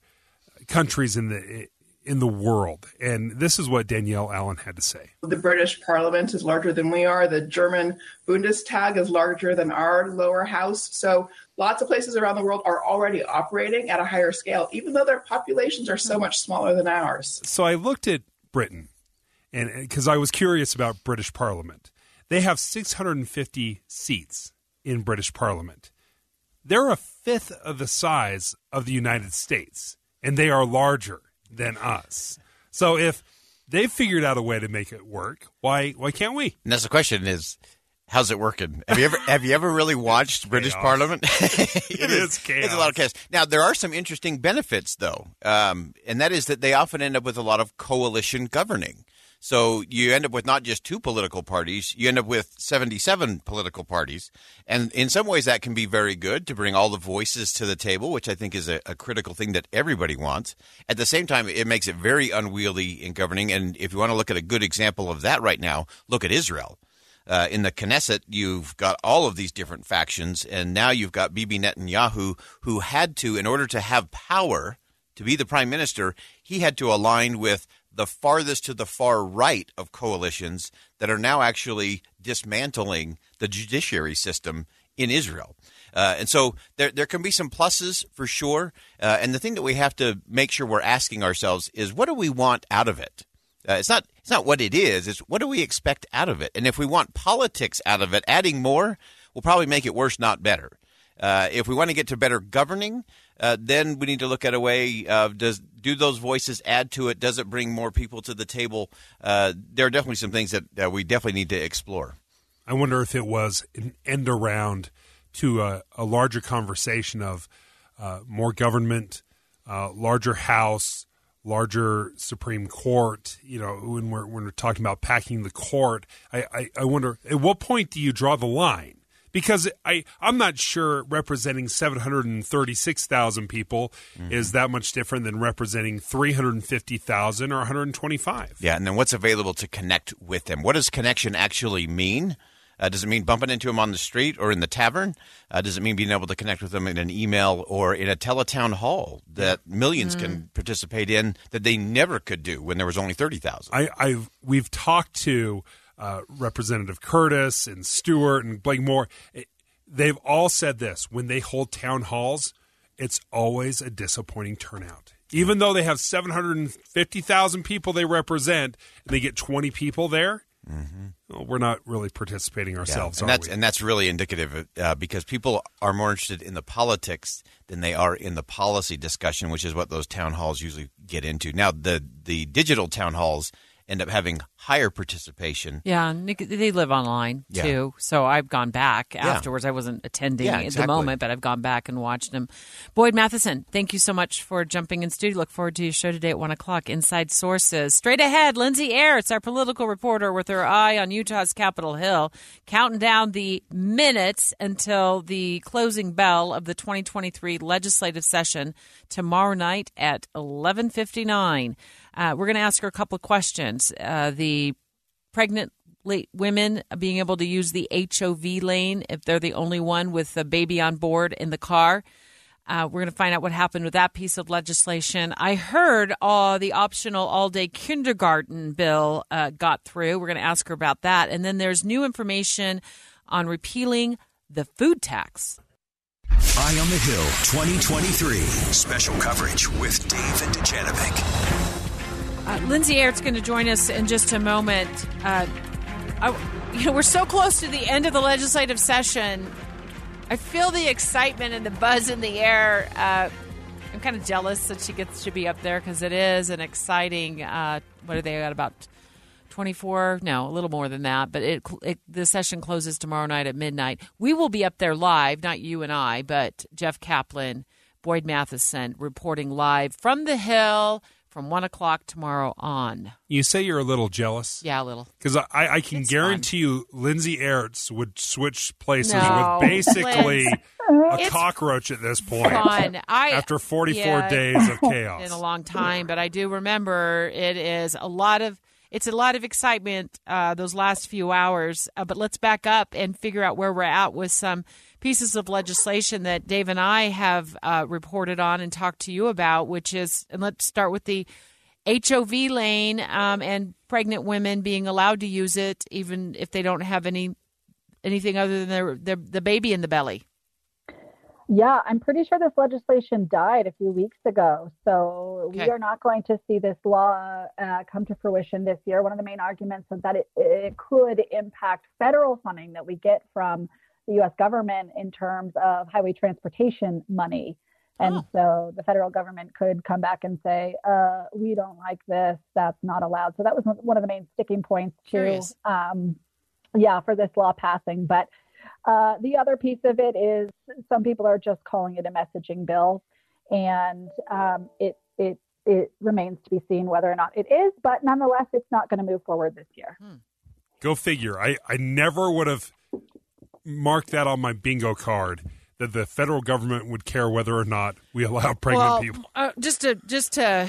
countries in the in the world? And this is what Danielle Allen had to say. The British Parliament is larger than we are. The German Bundestag is larger than our lower house. So lots of places around the world are already operating at a higher scale, even though their populations are so much smaller than ours. So I looked at Britain and because I was curious about British Parliament. They have six hundred fifty seats in British Parliament. They're a fifth of the size of the United States, and they are larger than us. So if they've figured out a way to make it work, why why can't we? And that's the question is, how's it working? Have you ever have you ever really watched British Parliament? it, it is chaos. It's a lot of chaos. Now, there are some interesting benefits, though, um, and that is that they often end up with a lot of coalition governing. So you end up with not just two political parties, you end up with seventy-seven political parties. And in some ways that can be very good to bring all the voices to the table, which I think is a, a critical thing that everybody wants. At the same time, it makes it very unwieldy in governing. And if you want to look at a good example of that right now, look at Israel. Uh, in the Knesset, you've got all of these different factions. And now you've got Bibi Netanyahu, who had to, in order to have power to be the prime minister, he had to align with the farthest to the far right of coalitions that are now actually dismantling the judiciary system in Israel. Uh, and so there there can be some pluses for sure. Uh, and the thing that we have to make sure we're asking ourselves is, what do we want out of it? Uh, it's not it's not what it is. It's what do we expect out of it? And if we want politics out of it, adding more will probably make it worse, not better. Uh, if we want to get to better governing, uh, then we need to look at a way of does do those voices add to it? Does it bring more people to the table? Uh, there are definitely some things that uh, we definitely need to explore. I wonder if it was an end around to a, a larger conversation of uh, more government, uh, larger house, larger Supreme Court. You know, when we're when we're talking about packing the court, I, I, I wonder at what point do you draw the line? Because I, I'm not sure representing seven hundred thirty-six thousand people mm-hmm. is that much different than representing three hundred fifty thousand or one hundred twenty-five. Yeah, and then what's available to connect with them? What does connection actually mean? Uh, does it mean bumping into them on the street or in the tavern? Uh, does it mean being able to connect with them in an email or in a teletown hall that yeah. millions mm-hmm. can participate in that they never could do when there was only thirty thousand? I, I've we've talked to Uh, Representative Curtis and Stewart and Blake Moore, it, they've all said this. When they hold town halls, it's always a disappointing turnout. Even though they have seven hundred fifty thousand people they represent and they get twenty people there, Mm-hmm. We're not really participating ourselves, yeah. and are that's, we? And that's really indicative uh, because people are more interested in the politics than they are in the policy discussion, which is what those town halls usually get into. Now, the, the digital town halls end up having higher participation. Yeah, and they live online, yeah. too. So I've gone back yeah. afterwards. I wasn't attending yeah, at exactly. the moment, but I've gone back and watched them. Boyd Matheson, thank you so much for jumping in studio. Look forward to your show today at one o'clock. Inside Sources. Straight ahead, Lindsay Eyre. It's our political reporter with her eye on Utah's Capitol Hill, counting down the minutes until the closing bell of the twenty twenty-three legislative session tomorrow night at eleven fifty-nine. Uh, we're going to ask her a couple of questions. Uh, the pregnant late women being able to use the H O V lane if they're the only one with a baby on board in the car. Uh, we're going to find out what happened with that piece of legislation. I heard uh, the optional all-day kindergarten bill uh, got through. We're going to ask her about that. And then there's new information on repealing the food tax. Eye on the Hill twenty twenty-three. Special coverage with David Dejanovic. Uh, Lindsay Eyre is going to join us in just a moment. Uh, I, you know, we're so close to the end of the legislative session. I feel the excitement and the buzz in the air. Uh, I'm kind of jealous that she gets to be up there because it is an exciting. Uh, what are they at about? twenty-four? No, a little more than that. But it, it the session closes tomorrow night at midnight. We will be up there live, not you and I, but Jeff Kaplan, Boyd Matheson reporting live from the Hill. From one o'clock tomorrow on. You say you're a little jealous? Yeah, a little. Because I, I can it's guarantee fun. You Lindsay Eyre would switch places no, with basically Liz, a cockroach at this point. Fun. I, after forty-four yeah, days of chaos. It's been a long time, but I do remember it is a lot of, it's a lot of excitement uh, those last few hours. Uh, but let's back up and figure out where we're at with some pieces of legislation that Dave and I have uh, reported on and talked to you about, which is, and let's start with the H O V lane um, and pregnant women being allowed to use it, even if they don't have any anything other than their, their the baby in the belly. Yeah, I'm pretty sure this legislation died a few weeks ago, so okay. we are not going to see this law uh, come to fruition this year. One of the main arguments is that it, it could impact federal funding that we get from the U S government in terms of highway transportation money. And oh. so the federal government could come back and say, uh, we don't like this. That's not allowed. So that was one of the main sticking points too, um, yeah, for this law passing. But uh, the other piece of it is some people are just calling it a messaging bill. And um, it, it, it remains to be seen whether or not it is, but nonetheless, it's not going to move forward this year. Hmm. Go figure. I, I never would have mark that on my bingo card that the federal government would care whether or not we allow pregnant well, people. Uh, just to just to,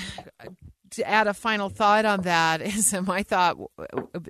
to add a final thought on that is my thought: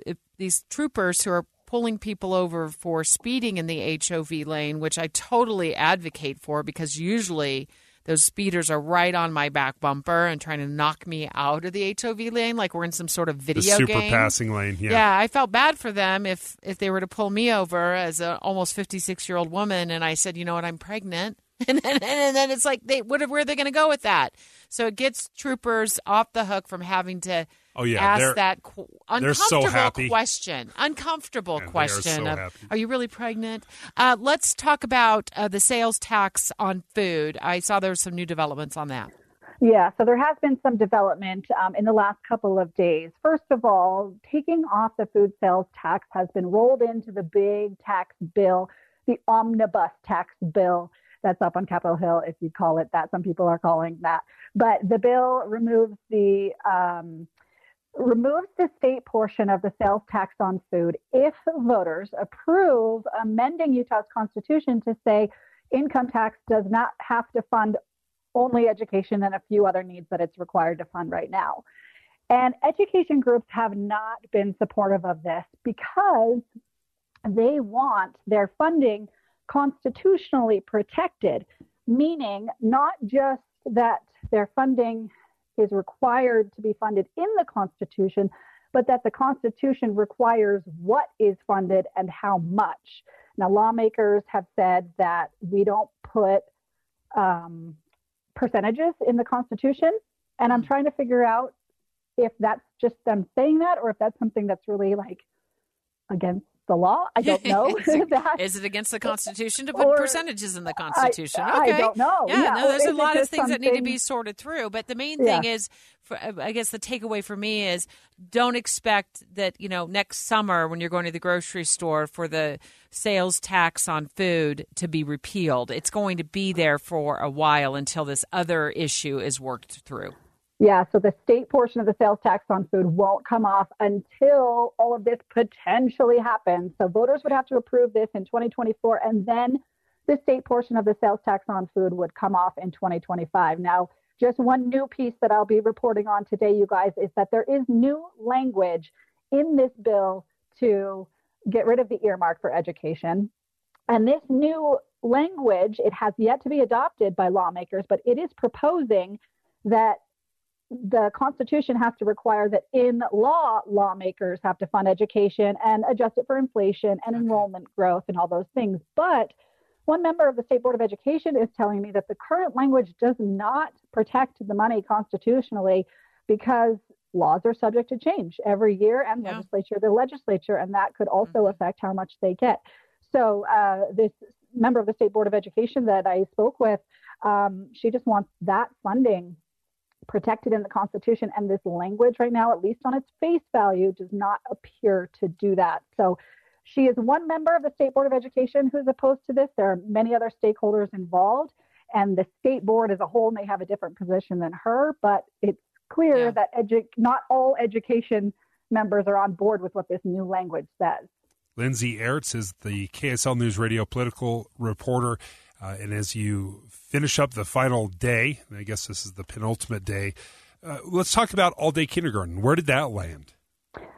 if these troopers who are pulling people over for speeding in the H O V lane, which I totally advocate for, because usually those speeders are right on my back bumper and trying to knock me out of the H O V lane, like we're in some sort of video game. The super game. Passing lane, yeah. Yeah, I felt bad for them if, if they were to pull me over as an almost fifty-six-year-old woman, and I said, you know what, I'm pregnant. And then, and then it's like, they what, where are they going to go with that? So it gets troopers off the hook from having to oh, yeah, ask that qu- uncomfortable so question. Uncomfortable yeah, question. Are, so of, are you really pregnant? Uh, let's talk about uh, the sales tax on food. I saw there were some new developments on that. Yeah, so there has been some development um, in the last couple of days. First of all, taking off the food sales tax has been rolled into the big tax bill, the omnibus tax bill. That's up on Capitol Hill, if you call it that. Some people are calling that. But the bill removes the um, removes the state portion of the sales tax on food if voters approve amending Utah's constitution to say income tax does not have to fund only education and a few other needs that it's required to fund right now. And education groups have not been supportive of this because they want their funding constitutionally protected, meaning not just that their funding is required to be funded in the Constitution, but that the Constitution requires what is funded and how much. Now, lawmakers have said that we don't put um, percentages in the Constitution, and I'm trying to figure out if that's just them saying that or if that's something that's really like against the law. I don't know. that. Is it against the Constitution to put or, percentages in the Constitution? I, okay. I don't know. Yeah, yeah. no, there's a lot of things something... that need to be sorted through. But the main yeah. thing is, for, I guess the takeaway for me is don't expect that, you know, next summer when you're going to the grocery store for the sales tax on food to be repealed. It's going to be there for a while until this other issue is worked through. Yeah, so the state portion of the sales tax on food won't come off until all of this potentially happens. So voters would have to approve this in twenty twenty-four, and then the state portion of the sales tax on food would come off in twenty twenty-five. Now, just one new piece that I'll be reporting on today, you guys, is that there is new language in this bill to get rid of the earmark for education. And this new language, it has yet to be adopted by lawmakers, but it is proposing that the Constitution has to require that in law, lawmakers have to fund education and adjust it for inflation and okay. enrollment growth and all those things. But one member of the State Board of Education is telling me that the current language does not protect the money constitutionally because laws are subject to change every year and yeah. legislature, the legislature, and that could also mm-hmm. affect how much they get. So uh, this member of the State Board of Education that I spoke with, um, she just wants that funding protected in the Constitution, and this language right now, at least on its face value, does not appear to do that. So she is one member of the State Board of Education who's opposed to this. There are many other stakeholders involved, and the state board as a whole may have a different position than her, but it's clear yeah. that edu- not all education members are on board with what this new language says. Lindsay Eyre is the K S L News Radio political reporter. Uh, and as you finish up the final day, and I guess this is the penultimate day, uh, let's talk about all-day kindergarten. Where did that land?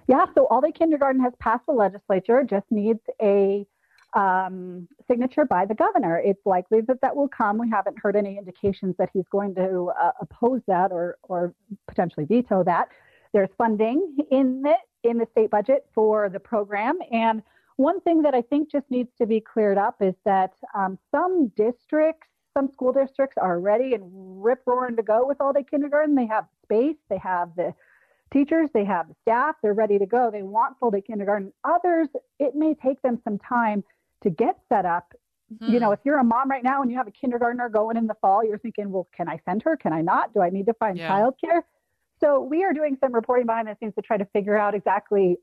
Yeah, so all-day kindergarten has passed the legislature, just needs a um, signature by the governor. It's likely that that will come. We haven't heard any indications that he's going to uh, oppose that or, or potentially veto that. There's funding in the, in the state budget for the program, and one thing that I think just needs to be cleared up is that um, some districts, some school districts are ready and rip-roaring to go with all-day kindergarten. They have space, they have the teachers, they have the staff, they're ready to go. They want full-day kindergarten. Others, it may take them some time to get set up. Mm-hmm. You know, if you're a mom right now and you have a kindergartner going in the fall, you're thinking, well, can I send her? Can I not? Do I need to find yeah. childcare? So we are doing some reporting behind the scenes to try to figure out exactly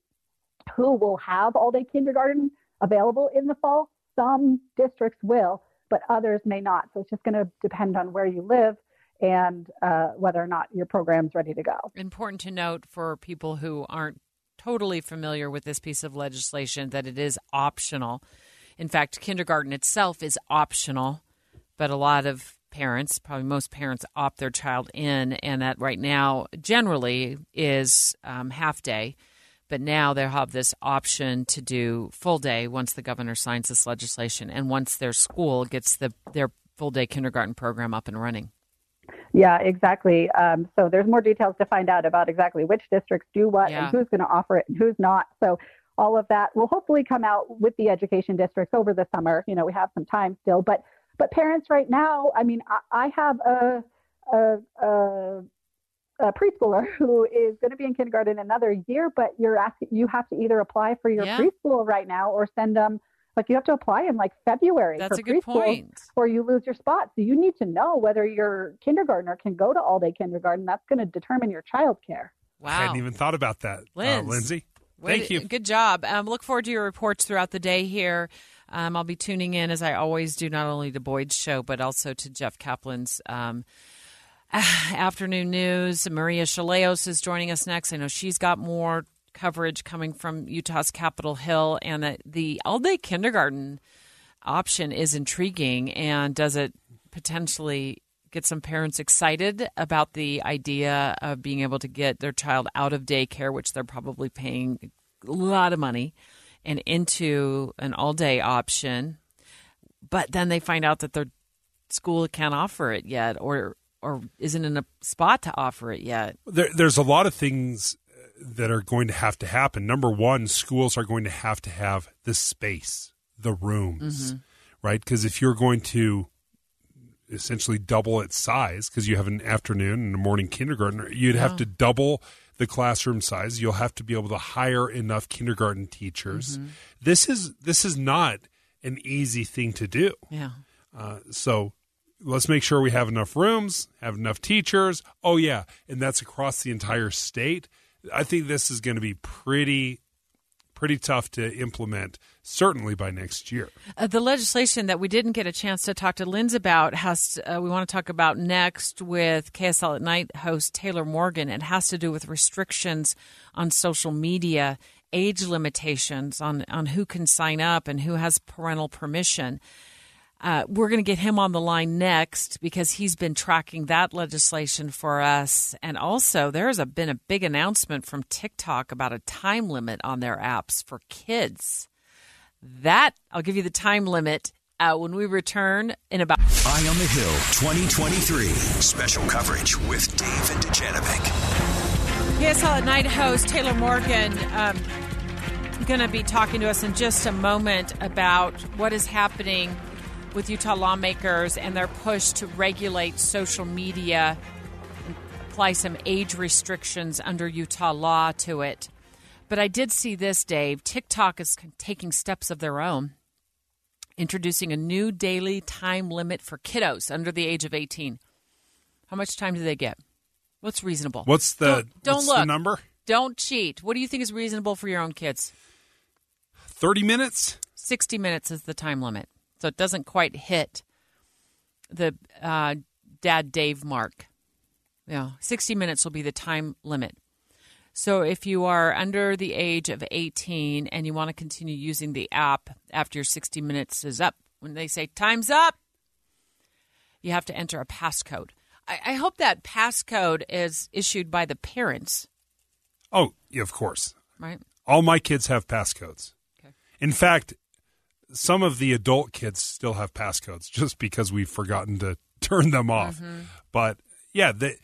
who will have all-day kindergarten available in the fall. Some districts will, but others may not. So it's just going to depend on where you live and uh, whether or not your program's ready to go. Important to note for people who aren't totally familiar with this piece of legislation that it is optional. In fact, kindergarten itself is optional, but a lot of parents, probably most parents, opt their child in, and that right now generally is um, half day. But now they'll have this option to do full day once the governor signs this legislation and once their school gets the, their full day kindergarten program up and running. Yeah, exactly. Um, so there's more details to find out about exactly which districts do what yeah. and who's going to offer it and who's not. So all of that will hopefully come out with the education districts over the summer. You know, we have some time still. But but parents right now, I mean, I, I have a... a, a a preschooler who is going to be in kindergarten another year, but you're asking, you have to either apply for your yeah. preschool right now or send them, like you have to apply in like February. That's for a good point. Or you lose your spot. So you need to know whether your kindergartner can go to all day kindergarten. That's going to determine your childcare. Wow. I hadn't even thought about that. Linz, uh, Lindsay, thank wait, you. Good job. Um, look forward to your reports throughout the day here. Um, I'll be tuning in as I always do, not only to Boyd's show, but also to Jeff Kaplan's, um, afternoon news. Maria Chaleos is joining us next. I know she's got more coverage coming from Utah's Capitol Hill, and that the all-day kindergarten option is intriguing. And does it potentially get some parents excited about the idea of being able to get their child out of daycare, which they're probably paying a lot of money, and into an all-day option? But then they find out that their school can't offer it yet, or or isn't in a spot to offer it yet. There, there's a lot of things that are going to have to happen. Number one, schools are going to have to have the space, the rooms, mm-hmm. right? Because if you're going to essentially double its size, because you have an afternoon and a morning kindergarten, you'd yeah. have to double the classroom size. You'll have to be able to hire enough kindergarten teachers. Mm-hmm. This is this is not an easy thing to do. Yeah. Uh, so let's make sure we have enough rooms, have enough teachers. Oh, yeah. And that's across the entire state. I think this is going to be pretty pretty tough to implement, certainly by next year. Uh, the legislation that we didn't get a chance to talk to Linz about, has uh, we want to talk about next with K S L at Night host Taylor Morgan. It has to do with restrictions on social media, age limitations on, on who can sign up and who has parental permission. Uh, we're going to get him on the line next because he's been tracking that legislation for us. And also, there has been a big announcement from TikTok about a time limit on their apps for kids. That, I'll give you the time limit uh, when we return in about... Eye on the Hill twenty twenty-three. Special coverage with Dave and Dejanovic. K S L at Night host Taylor Morgan... Um, going to be talking to us in just a moment about what is happening with Utah lawmakers and their push to regulate social media and apply some age restrictions under Utah law to it. But I did see this, Dave. TikTok is taking steps of their own, introducing a new daily time limit for kiddos under the age of eighteen. How much time do they get? What's reasonable? What's the, don't, don't what's look. the number? Don't cheat. What do you think is reasonable for your own kids? thirty minutes? sixty minutes is the time limit. So it doesn't quite hit the uh, Dad Dave mark. Yeah, sixty minutes will be the time limit. So if you are under the age of eighteen and you want to continue using the app after your sixty minutes is up, when they say time's up, you have to enter a passcode. I, I hope that passcode is issued by the parents. Oh, yeah, of course. Right. All my kids have passcodes. Okay. In fact, some of the adult kids still have passcodes just because we've forgotten to turn them off. Mm-hmm. But, yeah, the,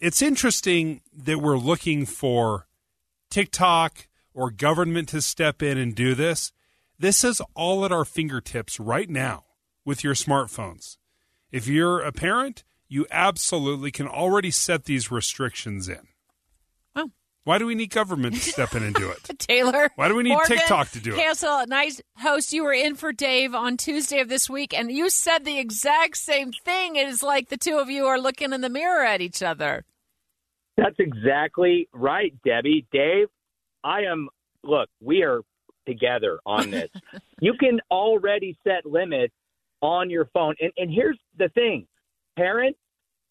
it's interesting that we're looking for TikTok or government to step in and do this. This is all at our fingertips right now with your smartphones. If you're a parent, you absolutely can already set these restrictions in. Why do we need government to step in and do it? Taylor, why do we need Morgan, TikTok to do it? K S L at Night host, you were in for Dave on Tuesday of this week, and you said the exact same thing. It is like the two of you are looking in the mirror at each other. That's exactly right, Debbie. Dave, I am, look, we are together on this. You can already set limits on your phone. And, and here's the thing, parents,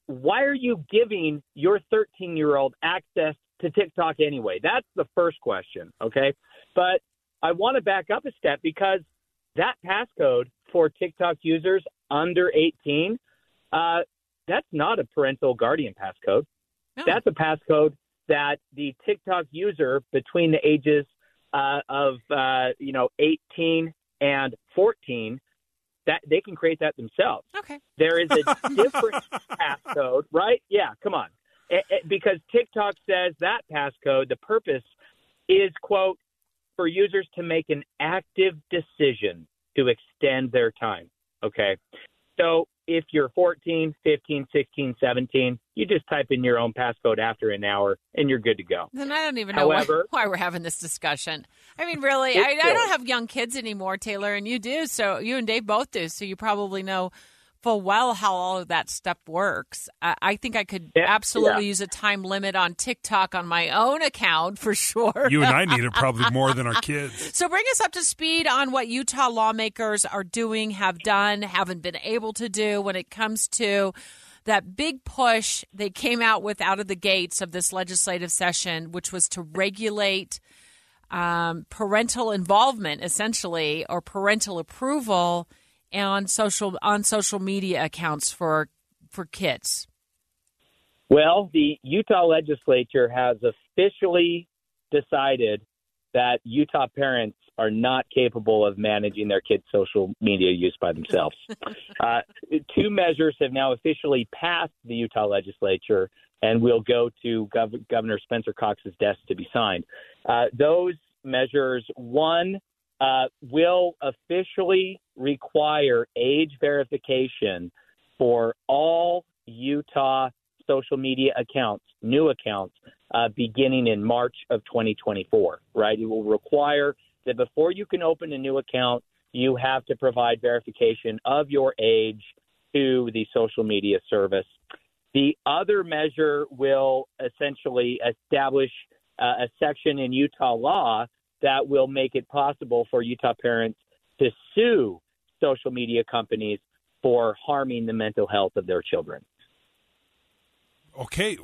why are you giving your thirteen-year-old access to TikTok anyway? That's the first question, okay? But I want to back up a step because that passcode for TikTok users under eighteen, uh, that's not a parental guardian passcode. No. That's a passcode that the TikTok user between the ages uh, of, uh, you know, eighteen and fourteen, that they can create that themselves. Okay. There is a different passcode, right? Yeah, come on. It, it, because TikTok says that passcode, the purpose is, quote, for users to make an active decision to extend their time. Okay. So if you're fourteen, fifteen, sixteen, seventeen, you just type in your own passcode after an hour and you're good to go. Then I don't even know However, why, why we're having this discussion. I mean, really, I, I don't have young kids anymore, Taylor, and you do. So you and Dave both do. So you probably know full well how all of that stuff works. I, I think I could yeah, absolutely yeah. use a time limit on TikTok on my own account for sure. You and I need it probably more than our kids. So bring us up to speed on what Utah lawmakers are doing, have done, haven't been able to do when it comes to that big push they came out with out of the gates of this legislative session, which was to regulate um, parental involvement, essentially, or parental approval on social on social media accounts for for kids. Well, the Utah legislature has officially decided that Utah parents are not capable of managing their kids' social media use by themselves. uh, two measures have now officially passed the Utah legislature and will go to Gov- Governor Spencer Cox's desk to be signed. Uh, those measures, one, Uh, will officially require age verification for all Utah social media accounts, new accounts, uh, beginning in March of twenty twenty-four, right? It will require that before you can open a new account, you have to provide verification of your age to the social media service. The other measure will essentially establish uh, a section in Utah law that will make it possible for Utah parents to sue social media companies for harming the mental health of their children. Okay.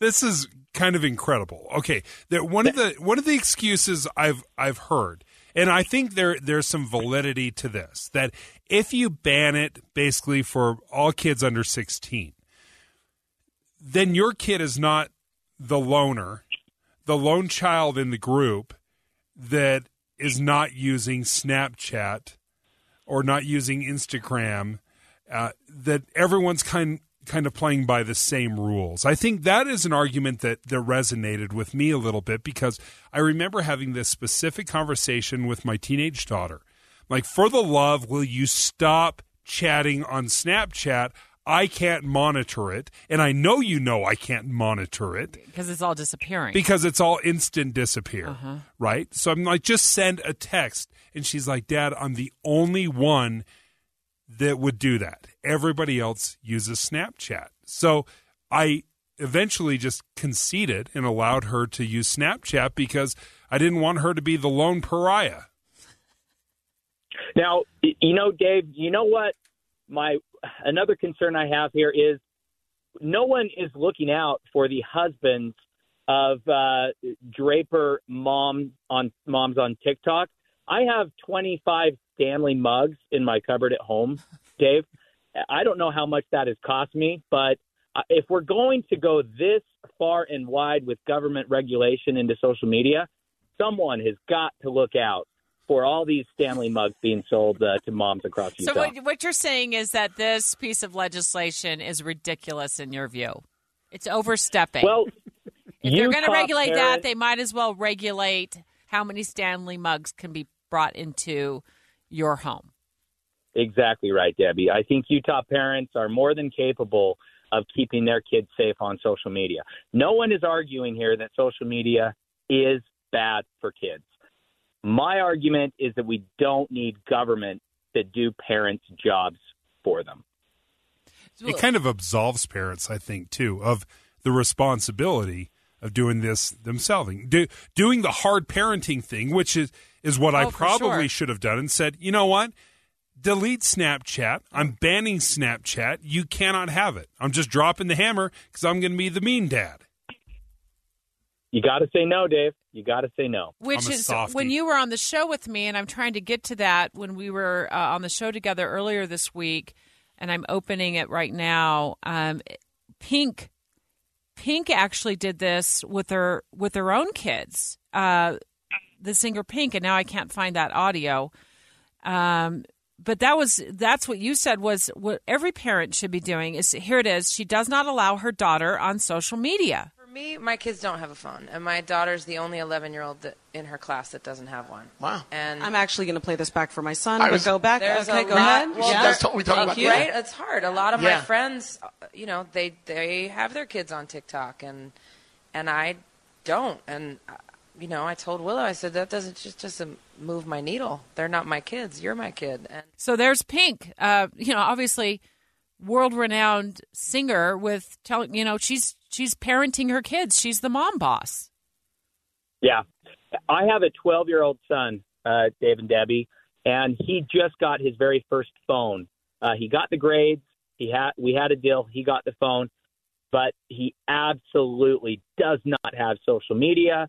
This is kind of incredible. Okay. That one of the one of the excuses I've I've heard, and I think there there's some validity to this, that if you ban it basically for all kids under sixteen, then your kid is not the loner, the lone child in the group that is not using Snapchat or not using Instagram, uh, that everyone's kind kind of playing by the same rules. I think that is an argument that, that resonated with me a little bit, because I remember having this specific conversation with my teenage daughter. Like, for the love, will you stop chatting on Snapchat? I can't monitor it, and I know you know I can't monitor it. Because it's all disappearing. Because it's all instant disappear, uh-huh. right? So I'm like, just send a text. And she's like, Dad, I'm the only one that would do that. Everybody else uses Snapchat. So I eventually just conceded and allowed her to use Snapchat because I didn't want her to be the lone pariah. Now, you know, Dave, you know what? My another concern I have here is no one is looking out for the husbands of uh, Draper mom on moms on TikTok. I have twenty-five Stanley mugs in my cupboard at home, Dave. I don't know how much that has cost me, but if we're going to go this far and wide with government regulation into social media, someone has got to look out for all these Stanley mugs being sold uh, to moms across Utah. So what, what you're saying is that this piece of legislation is ridiculous in your view. It's overstepping. Well, if Utah they're going to regulate parents, that, they might as well regulate how many Stanley mugs can be brought into your home. Exactly right, Debbie. I think Utah parents are more than capable of keeping their kids safe on social media. No one is arguing here that social media is bad for kids. My argument is that we don't need government to do parents' jobs for them. It kind of absolves parents, I think, too, of the responsibility of doing this themselves, do, doing the hard parenting thing, which is, is what oh, I probably sure. should have done and said, you know what? Delete Snapchat. I'm banning Snapchat. You cannot have it. I'm just dropping the hammer because I'm going to be the mean dad. You got to say no, Dave. You got to say no. Which is softie. When you were on the show with me, and I'm trying to get to that, when we were uh, on the show together earlier this week, and I'm opening it right now. Um, Pink, Pink actually did this with her with her own kids. Uh, the singer Pink, and now I can't find that audio. Um, but that was that's what you said was what every parent should be doing. Is here it is. She does not allow her daughter on social media. Me, my kids don't have a phone, and my daughter's the only eleven-year-old that, in her class that doesn't have one. Wow! And I'm actually going to play this back for my son. I was, go back. Okay, go lot, ahead. Well, yeah. That's what we talking about. Yeah. Right? It's hard. A lot of yeah. my friends, you know, they they have their kids on TikTok, and and I don't. And you know, I told Willow, I said that doesn't just just move my needle. They're not my kids. You're my kid. And so there's Pink. Uh, you know, obviously, world-renowned singer with telling you know she's. She's parenting her kids. She's the mom boss. Yeah. I have a twelve-year-old son, uh, Dave and Debbie, and he just got his very first phone. Uh, he got the grades. He had we had a deal. He got the phone, but he absolutely does not have social media,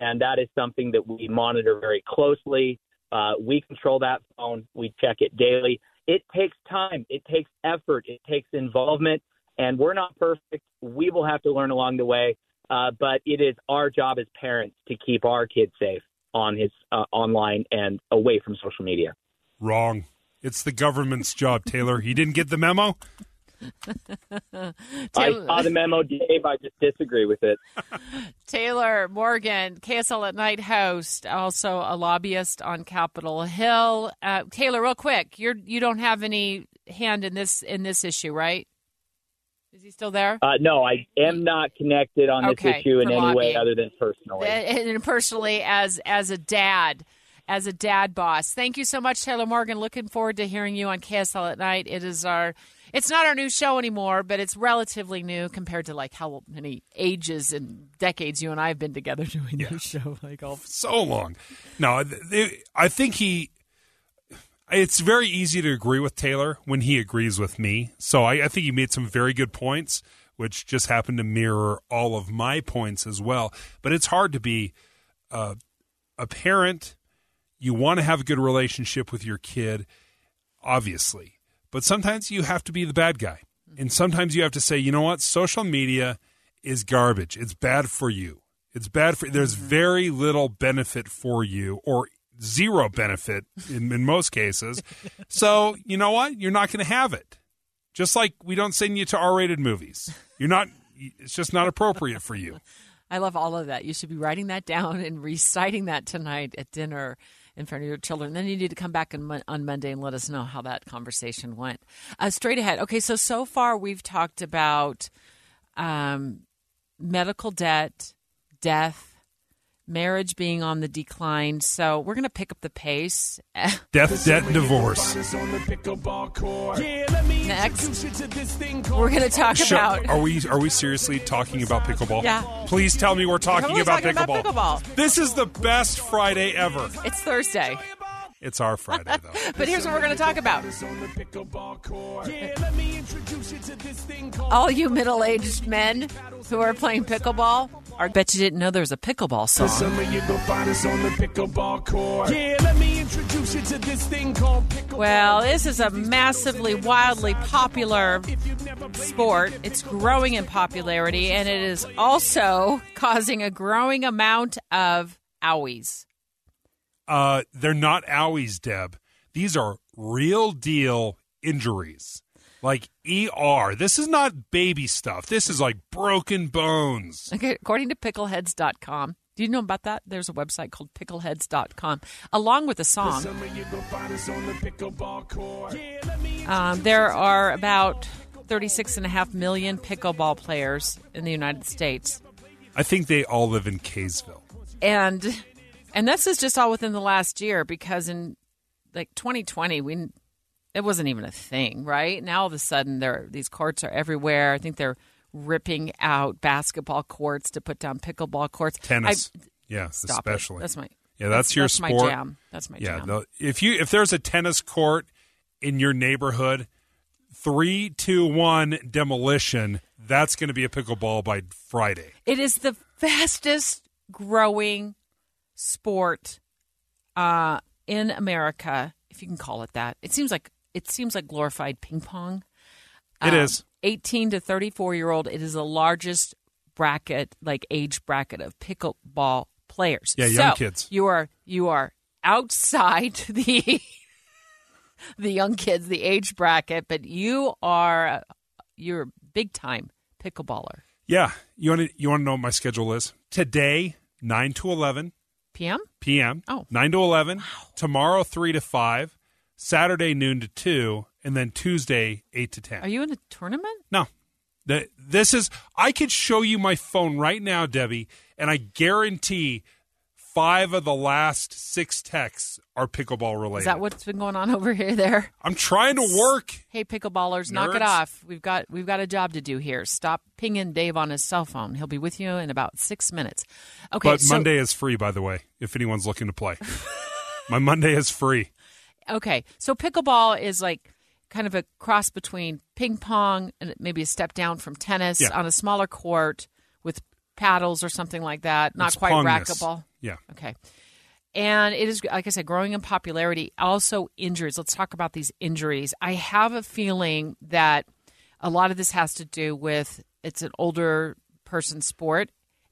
and that is something that we monitor very closely. Uh, we control that phone. We check it daily. It takes time. It takes effort. It takes involvement. And we're not perfect. We will have to learn along the way. Uh, but it is our job as parents to keep our kids safe on his uh, online and away from social media. Wrong. It's the government's job, Taylor. He didn't get the memo? Taylor. I saw the memo, Dave. I just disagree with it. Taylor Morgan, K S L at Night host, also a lobbyist on Capitol Hill. Uh, Taylor, real quick, you're you don't have any hand in this in this issue, right? Is he still there? Uh, no, I am not connected on okay, this issue in any lobbying. way other than personally. And personally as as a dad, as a dad boss. Thank you so much, Taylor Morgan. Looking forward to hearing you on K S L at Night. It is our It's not our new show anymore, but it's relatively new compared to like how many ages and decades you and I have been together doing yeah. this show. Like all so long. No, they, I think he. It's very easy to agree with Taylor when he agrees with me. So I, I think he made some very good points, which just happened to mirror all of my points as well. But it's hard to be uh, a parent. You want to have a good relationship with your kid, obviously. But sometimes you have to be the bad guy. And sometimes you have to say, you know what? Social media is garbage. It's bad for you. It's bad for there's very little benefit for you or zero benefit in, in most cases. So you know what? You're not going to have it. Just like we don't send you to R-rated movies. You're not. It's just not appropriate for you. I love all of that. You should be writing that down and reciting that tonight at dinner in front of your children. Then you need to come back on Monday and let us know how that conversation went. Uh, straight ahead. Okay, so so far we've talked about um, medical debt, death, marriage being on the decline. So we're going to pick up the pace. Death, debt, divorce. Next, we're going to talk Should, about... Are we Are we seriously talking about pickleball? Yeah. Please tell me we're talking, we're about, talking pickleball. about pickleball. This is the best Friday ever. It's Thursday. It's our Friday, though. But here's what we're going to talk about. All you middle-aged men who are playing pickleball, I bet you didn't know there was a pickleball song. Well, this is a massively, wildly popular sport. It's growing in popularity, and it is also causing a growing amount of owies. Uh, they're not owies, Deb. These are real deal injuries. Like E R. This is not baby stuff. This is like broken bones. Okay, according to Pickleheads dot com. Do you know about that? There's a website called Pickleheads dot com, along with a song. Um, there are about thirty-six and a half million pickleball players in the United States. I think they all live in Kaysville. And... And this is just all within the last year, because in like twenty twenty, we it wasn't even a thing, right? Now all of a sudden, there these courts are everywhere. I think they're ripping out basketball courts to put down pickleball courts. Tennis, I, yes, especially. It. That's my yeah. That's, that's your that's sport. My jam. That's my yeah, jam. No, if you if there's a tennis court in your neighborhood, three, two, one, demolition. That's going to be a pickleball by Friday. It is the fastest growing sport uh, in America, if you can call it that. It seems like it seems like glorified ping pong. Um, it is eighteen to thirty-four year old. It is the largest bracket, like age bracket of pickleball players. Yeah, young so kids. You are you are outside the the young kids, the age bracket, but you are you're a big time pickleballer. Yeah, you want to you want to know what my schedule is today? nine to eleven. P M? P M. Oh. nine to eleven. Wow. Tomorrow, three to five. Saturday, noon to two. And then Tuesday, eight to ten. Are you in a tournament? No. The, this is, I could show you my phone right now, Debbie, and I guarantee five of the last six texts are pickleball related. Is that what's been going on over here there? I'm trying to work. Hey, pickleballers, nerds. Knock it off. We've got we've got a job to do here. Stop pinging Dave on his cell phone. He'll be with you in about six minutes. Okay, but so- Monday is free, by the way, if anyone's looking to play. My Monday is free. Okay, so pickleball is like kind of a cross between ping pong and maybe a step down from tennis yeah. on a smaller court with paddles or something like that. Not it's quite pongness. Racquetball. Yeah. Okay. And it is, like I said, growing in popularity. Also injuries. Let's talk about these injuries. I have a feeling that a lot of this has to do with it's an older person sport,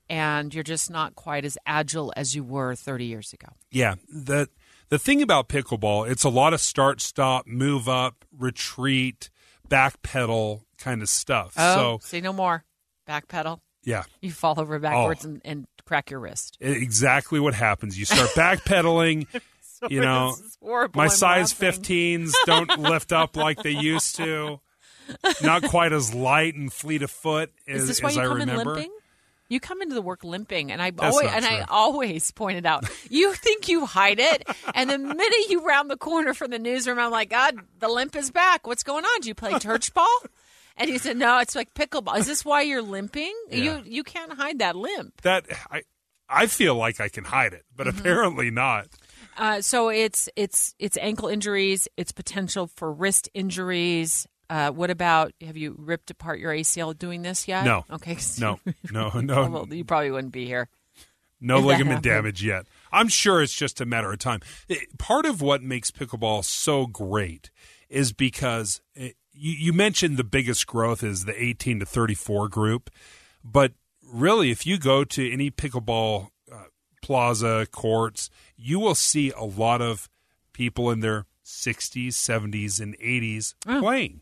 and you're just not quite as agile as you were thirty years ago. Yeah. The, the thing about pickleball, it's a lot of start, stop, move up, retreat, backpedal kind of stuff. Oh, so, say no more. Backpedal. Yeah. You fall over backwards oh. and, and crack your wrist. Exactly what happens. You start backpedaling. So you know, my I'm size laughing. fifteens don't lift up like they used to. Not quite as light and fleet of foot as, Is this why as you I come remember. In limping? You come into the work limping, and I always, and I always pointed out, you think you hide it, and the minute you round the corner from the newsroom, I'm like, God, the limp is back. What's going on? Do you play church ball? And he said, no, it's like pickleball. Is this why you're limping? Yeah. You you can't hide that limp. That I I feel like I can hide it, but mm-hmm. apparently not. Uh, so it's it's it's ankle injuries. It's potential for wrist injuries. Uh, what about, have you ripped apart your A C L doing this yet? No. Okay. No, no, no. Well, you probably wouldn't be here. No ligament damage yet. I'm sure it's just a matter of time. It, part of what makes pickleball so great is because it, you, you mentioned the biggest growth is the eighteen to thirty-four group. But really, if you go to any pickleball uh, plaza, courts, you will see a lot of people in their sixties, seventies, and eighties oh. playing.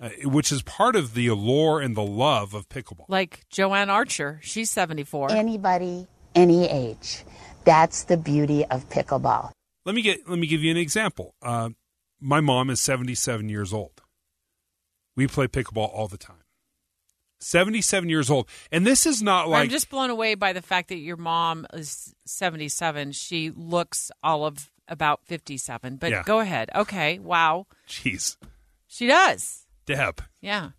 Uh, which is part of the allure and the love of pickleball. Like Joanne Archer, she's seventy-four. Anybody, any age. That's the beauty of pickleball. Let me get. Let me give you an example. Uh, my mom is seventy-seven years old. We play pickleball all the time. seventy-seven years old. And this is not like... I'm just blown away by the fact that your mom is seventy-seven. She looks all of about fifty-seven. But yeah. Go ahead. Okay. Wow. Jeez. She does. Deb. Yeah.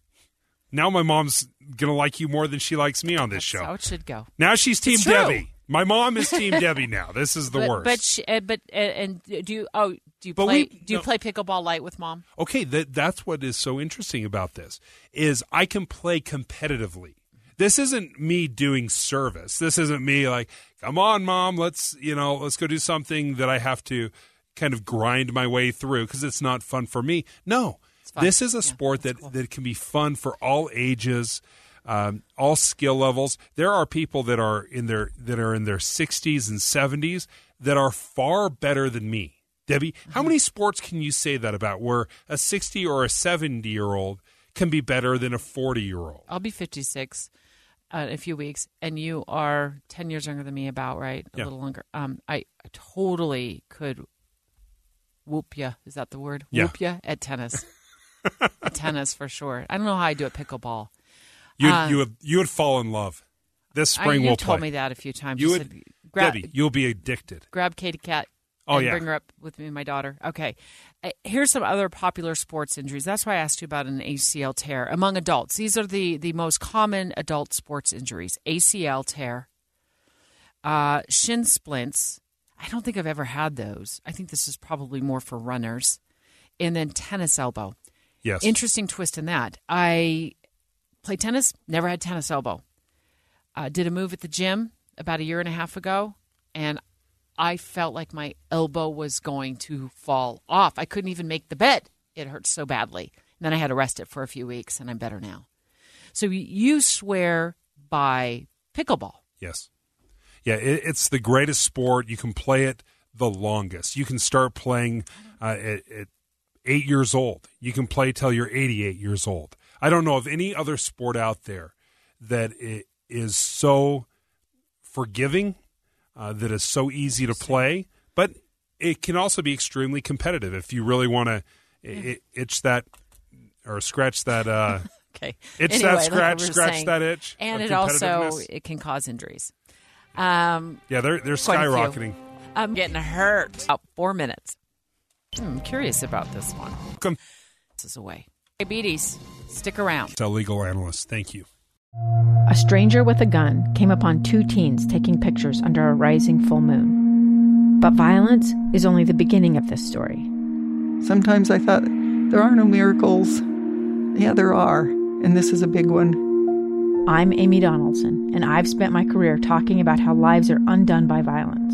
Now my mom's going to like you more than she likes me on this That's show. That's how it should go. Now she's Team Debbie. My mom is Team Debbie now. This is the but, worst. But she, uh, but uh, and do you oh do you but play we, do you no. play pickleball light with mom? Okay, that that's what is so interesting about this is I can play competitively. This isn't me doing service. This isn't me like, come on, mom, let's you know let's go do something that I have to kind of grind my way through because it's not fun for me. No. This is a yeah, sport that, cool. that can be fun for all ages, um, all skill levels. There are people that are in their that are in their sixties and seventies that are far better than me. Debbie, mm-hmm. how many sports can you say that about where a sixty or a seventy-year-old can be better than a forty-year-old? I'll be fifty-six uh, in a few weeks, and you are ten years younger than me about, right? A yeah. little longer. Um, I totally could whoop ya. Is that the word? Yeah. Whoop ya at tennis. Tennis for sure. I don't know how I do at pickleball. You uh, you would you would fall in love. This spring I, we'll play. You told me that a few times. You, you would, said, grab, Debbie, you'll be addicted. Grab Katie Cat. Oh and yeah. Bring her up with me, my daughter. Okay. Uh, here's some other popular sports injuries. That's why I asked you about an A C L tear among adults. These are the the most common adult sports injuries: A C L tear, uh, shin splints. I don't think I've ever had those. I think this is probably more for runners, and then tennis elbow. Yes. Interesting twist in that. I played tennis, never had tennis elbow. Uh, did a move at the gym about a year and a half ago, and I felt like my elbow was going to fall off. I couldn't even make the bed. It hurt so badly. And then I had to rest it for a few weeks, and I'm better now. So you swear by pickleball. Yes. Yeah, it, it's the greatest sport. You can play it the longest. You can start playing uh, it, it eight years old. You can play till you're eighty-eight years old. I don't know of any other sport out there that it is so forgiving, uh, that is so easy to play, but it can also be extremely competitive if you really want to yeah. itch that or scratch that. Uh, okay. Itch anyway, that scratch, like scratch saying. That itch. And it also it can cause injuries. Um, yeah, they're, they're skyrocketing. I'm getting hurt. About four minutes. I'm curious about this one. Come. This is away. Diabetes. Stick around. It's a legal analyst. Thank you. A stranger with a gun came upon two teens taking pictures under a rising full moon. But violence is only the beginning of this story. Sometimes I thought, there are no miracles. Yeah, there are. And this is a big one. I'm Amy Donaldson, and I've spent my career talking about how lives are undone by violence.